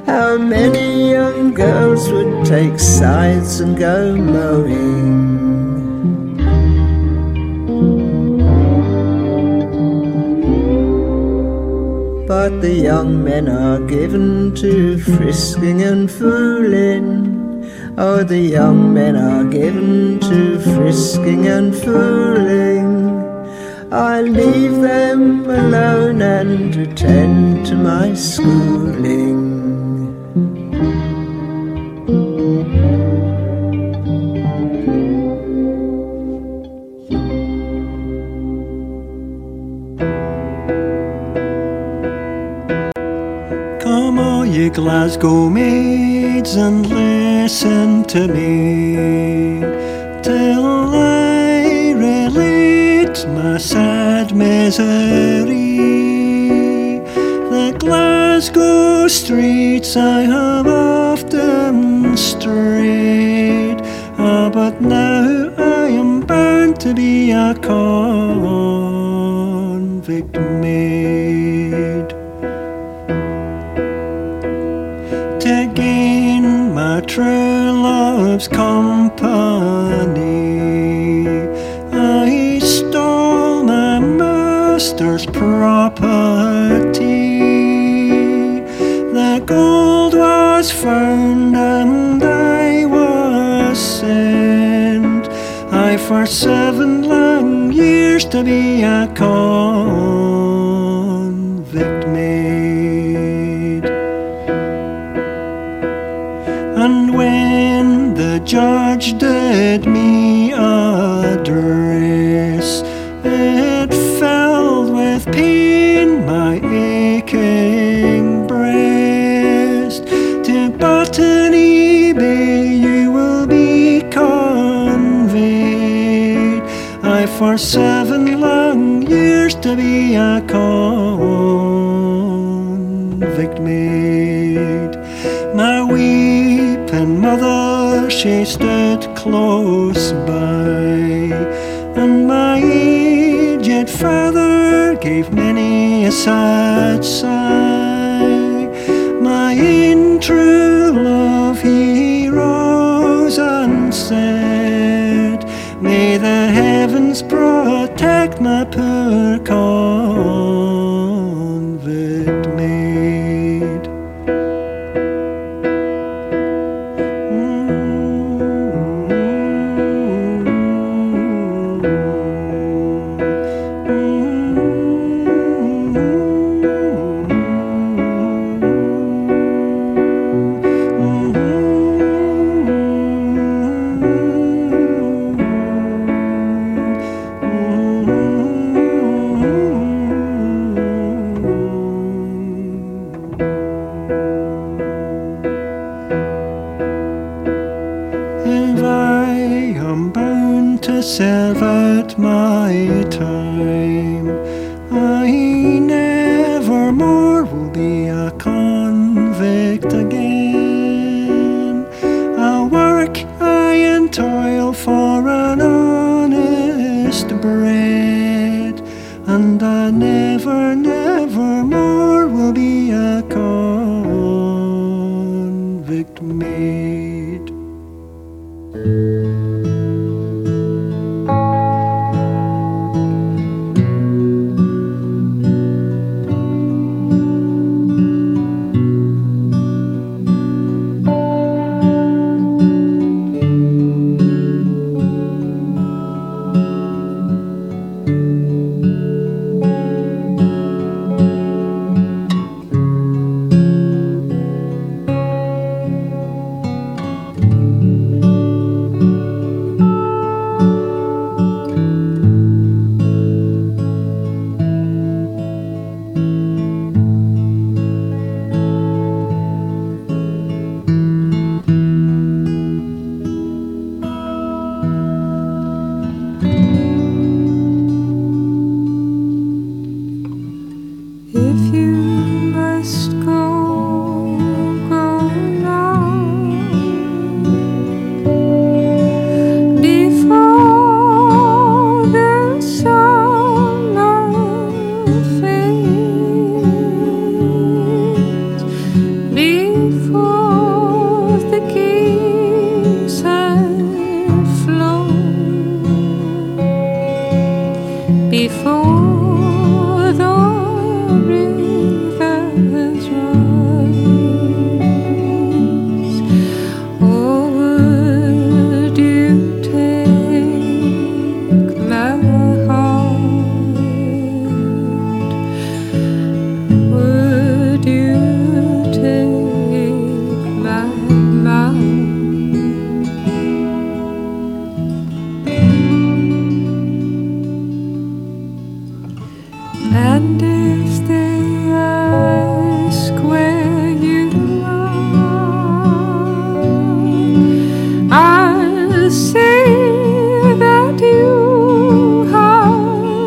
how many young girls would take scythes and go mowing? But the young men are given to frisking and fooling. Oh, the young men are given to frisking and fooling. I leave them alone and attend to my schooling. Come all you Glasgow maids and listen to me till I relate That's my sad misery. The Glasgow streets I have often strayed, ah, but now I am bound to be a convict maid. To gain my true love's company, I stole my master's property. The gold was found and I was sent, I for seven long years to be a convict maid. And when the judge did me address, it filled with pain my aching breast. To Botany Bay you will be conveyed, I for seven long years to be a convict maid. My weeping mother, she stood close by, and my aged father gave many a sad sigh. My own true love, he rose and said, may the heavens protect my poor convict maid. Serve out my time, I never more will be a convict again. I'll work, I and toil for an honest bread, and I never, never more will be a convict maid. See that you have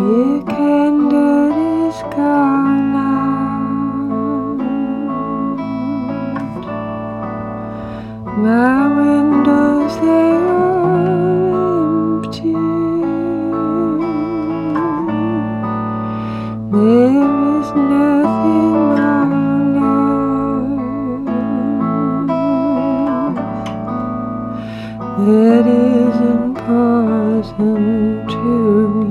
Here candor is gone out. My windows, they are empty. There is nothing on earth that isn't poison to me.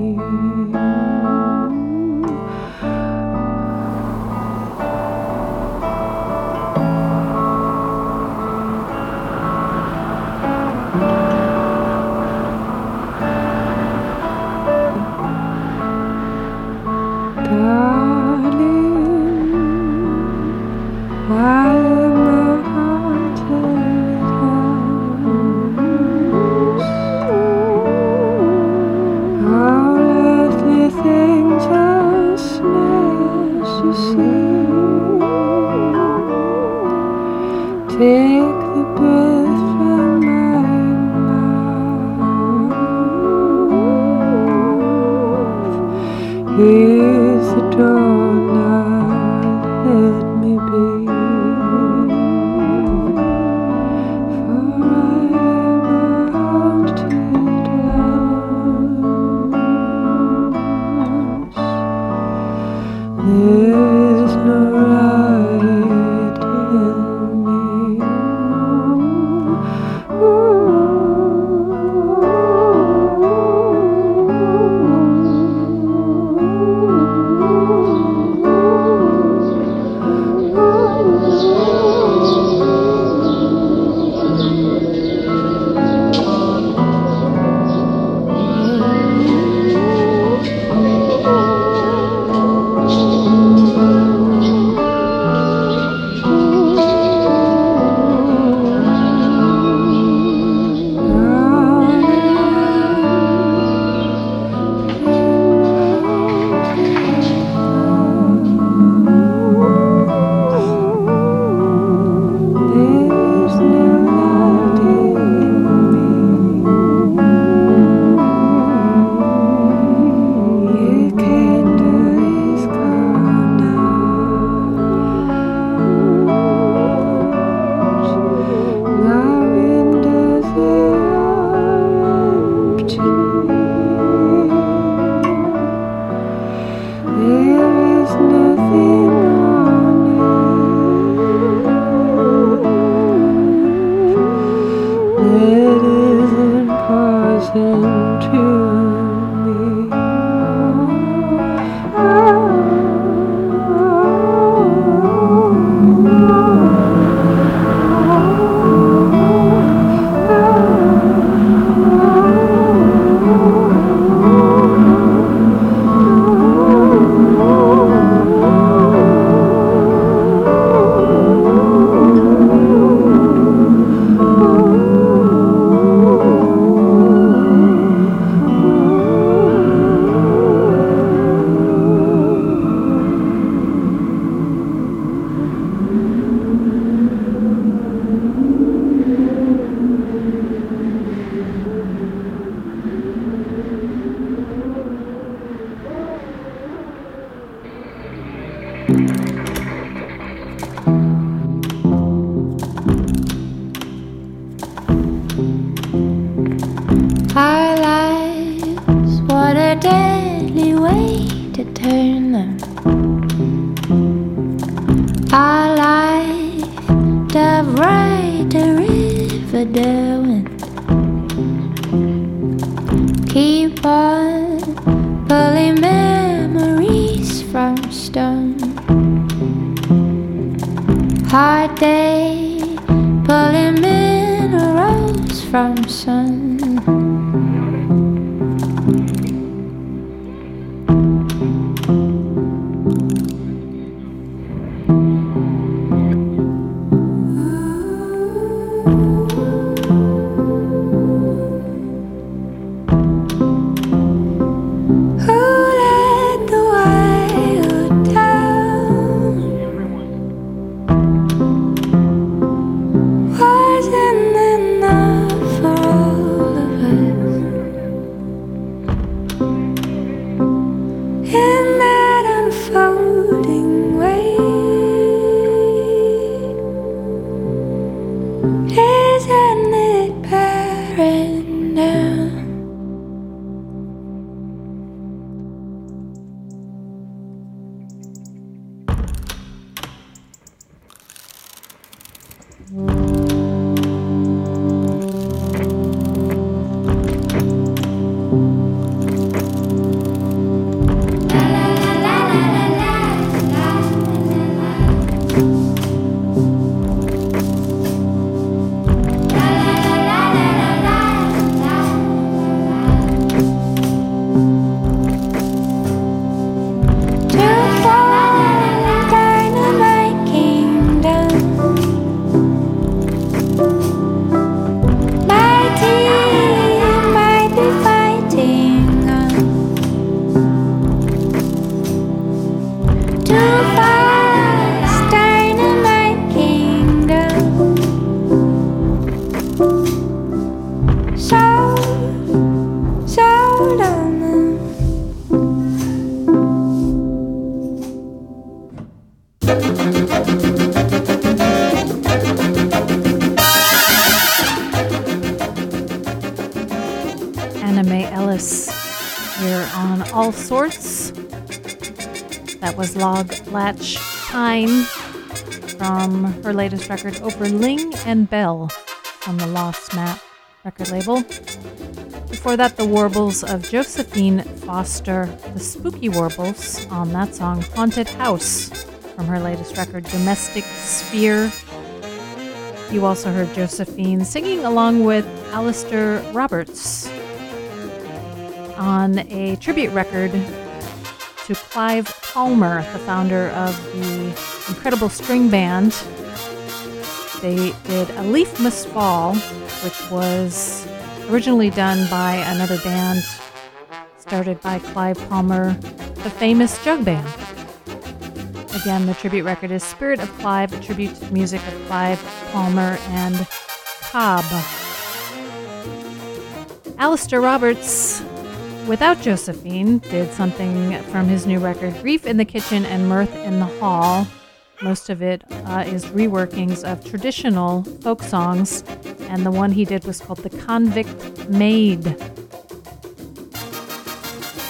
Wasn't enough for all. Log Latch Time from her latest record, Oberling and Bell, on the Lost Map record label. Before that, the warbles of Josephine Foster, the Spooky Warbles, on that song, Haunted House, from her latest record, Domestic Sphere. You also heard Josephine singing along with Alistair Roberts on a tribute record to Clive Palmer, the founder of the incredible string band. They did A Leaf Must Fall, which was originally done by another band started by Clive Palmer, the famous Jug Band. Again, the tribute record is Spirit of Clive, a tribute to the music of Clive Palmer and Cobb. Alistair Roberts, without Josephine, did something from his new record, Grief in the Kitchen and Mirth in the Hall. Most of it uh, is reworkings of traditional folk songs, and the one he did was called The Convict Maid.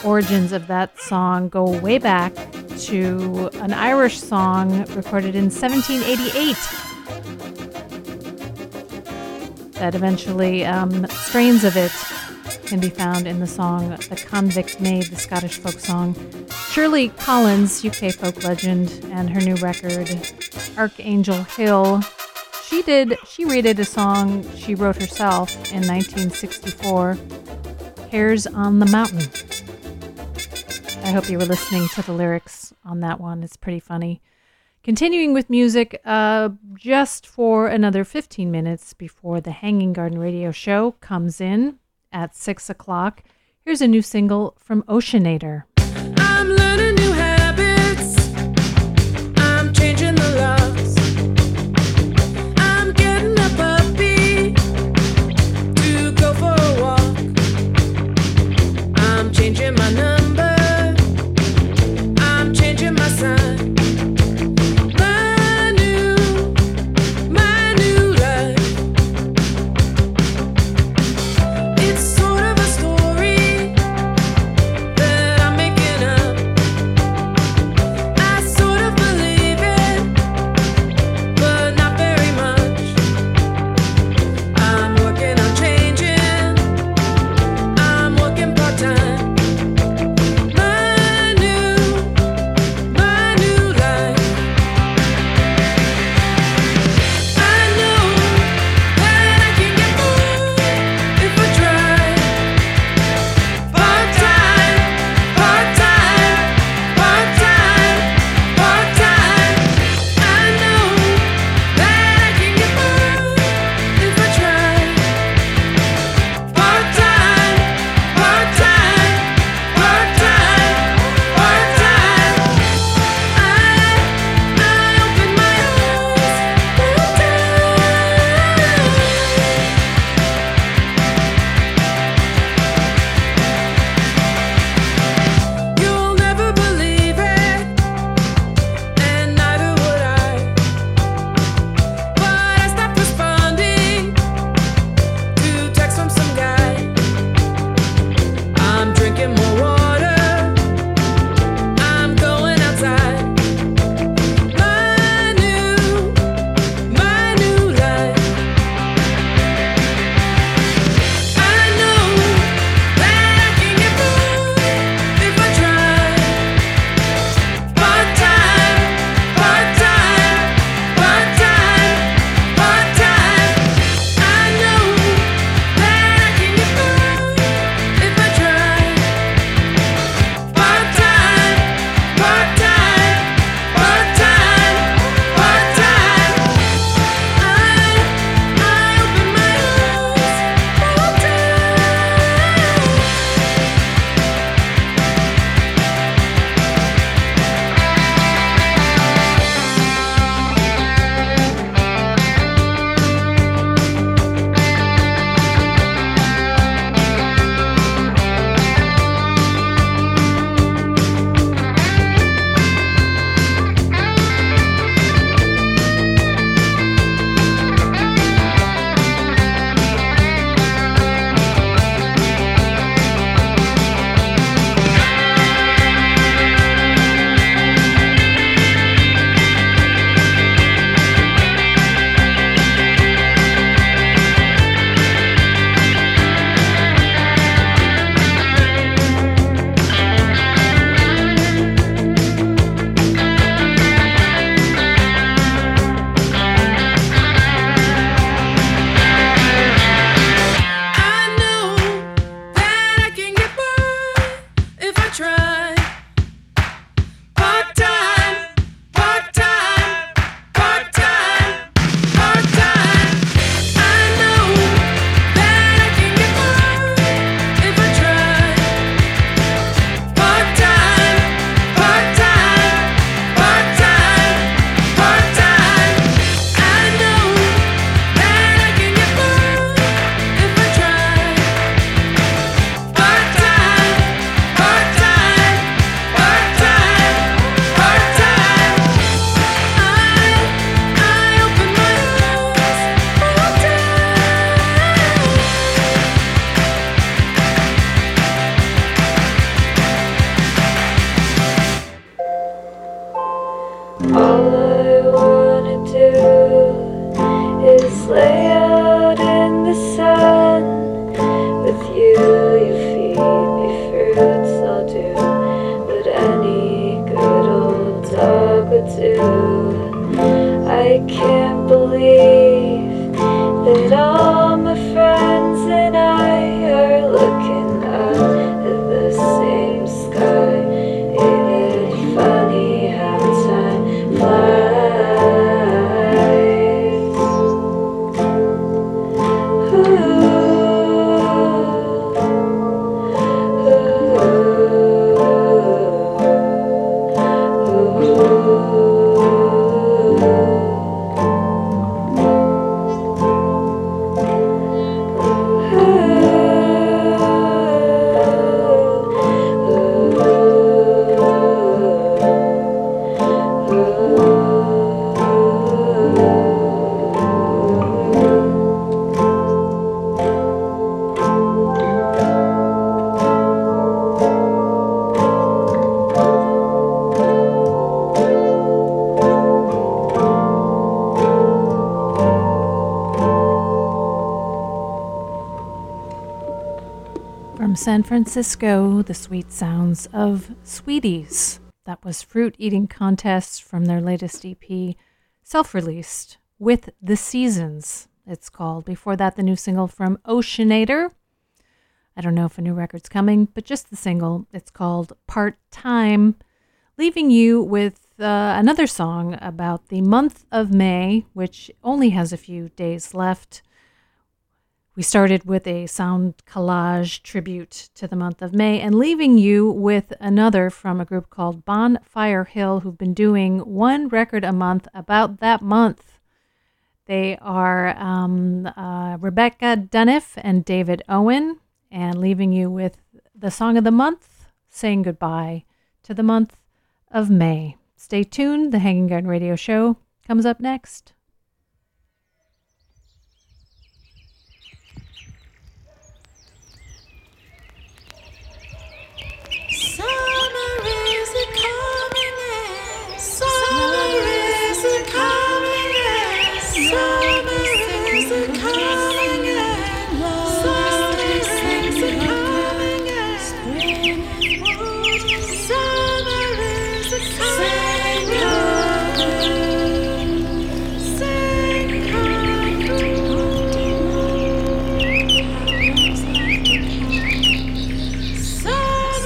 Origins of that song go way back to an Irish song recorded in seventeen eighty-eight that eventually um, strains of it can be found in the song The Convict Maid, the Scottish folk song. Shirley Collins, U K folk legend, and her new record, Archangel Hill. She did, she redid a song she wrote herself in nineteen sixty-four, Hairs on the Mountain. I hope you were listening to the lyrics on that one. It's pretty funny. Continuing with music uh, just for another fifteen minutes before the Hanging Garden Radio Show comes in at six o'clock. Here's a new single from Oceanator. I'm learning new habits. I'm changing the laws. I'm getting a puppy to go for a walk. I'm changing my number. I'm changing my sign. It's sort of a story that I make San Francisco, the sweet sounds of Sweeties. That was Fruit Eating Contests from their latest E P, self-released, With the Seasons, it's called. Before that, the new single from Oceanator. I don't know if a new record's coming, but just the single. It's called Part Time. Leaving you with uh, another song about the month of May, which only has a few days left. We started with a sound collage tribute to the month of May, and leaving you with another from a group called Bonfire Hill, who've been doing one record a month about that month. They are um, uh, Rebecca Dunniff and David Owen, and leaving you with the song of the month, saying goodbye to the month of May. Stay tuned. The Hanging Garden Radio Show comes up next. Summer is a coming in. Summer is a coming in. Summer is a coming in. Summer is a coming in. Spring is warm. Summer is a coming. Sing coming. Summer is a coming.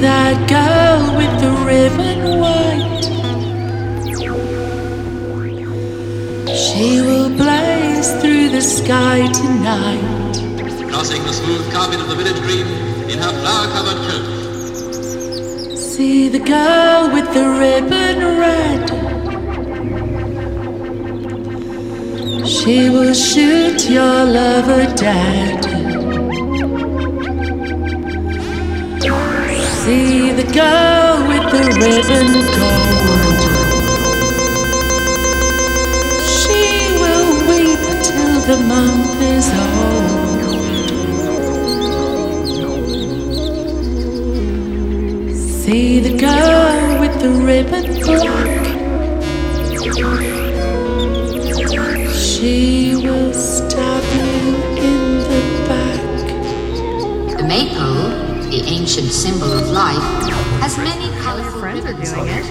that girl with the ribbon white. She will blaze through the sky tonight, crossing the smooth carpet of the village green in her flower-covered coat. See the girl with the ribbon red. She will shoot your lover dead. See the girl with the ribbon gold. She will weep till the month is old. See the girl with the ribbon black. She will stab you in the back. The maple, the ancient symbol of life, has many colorful friends are doing it.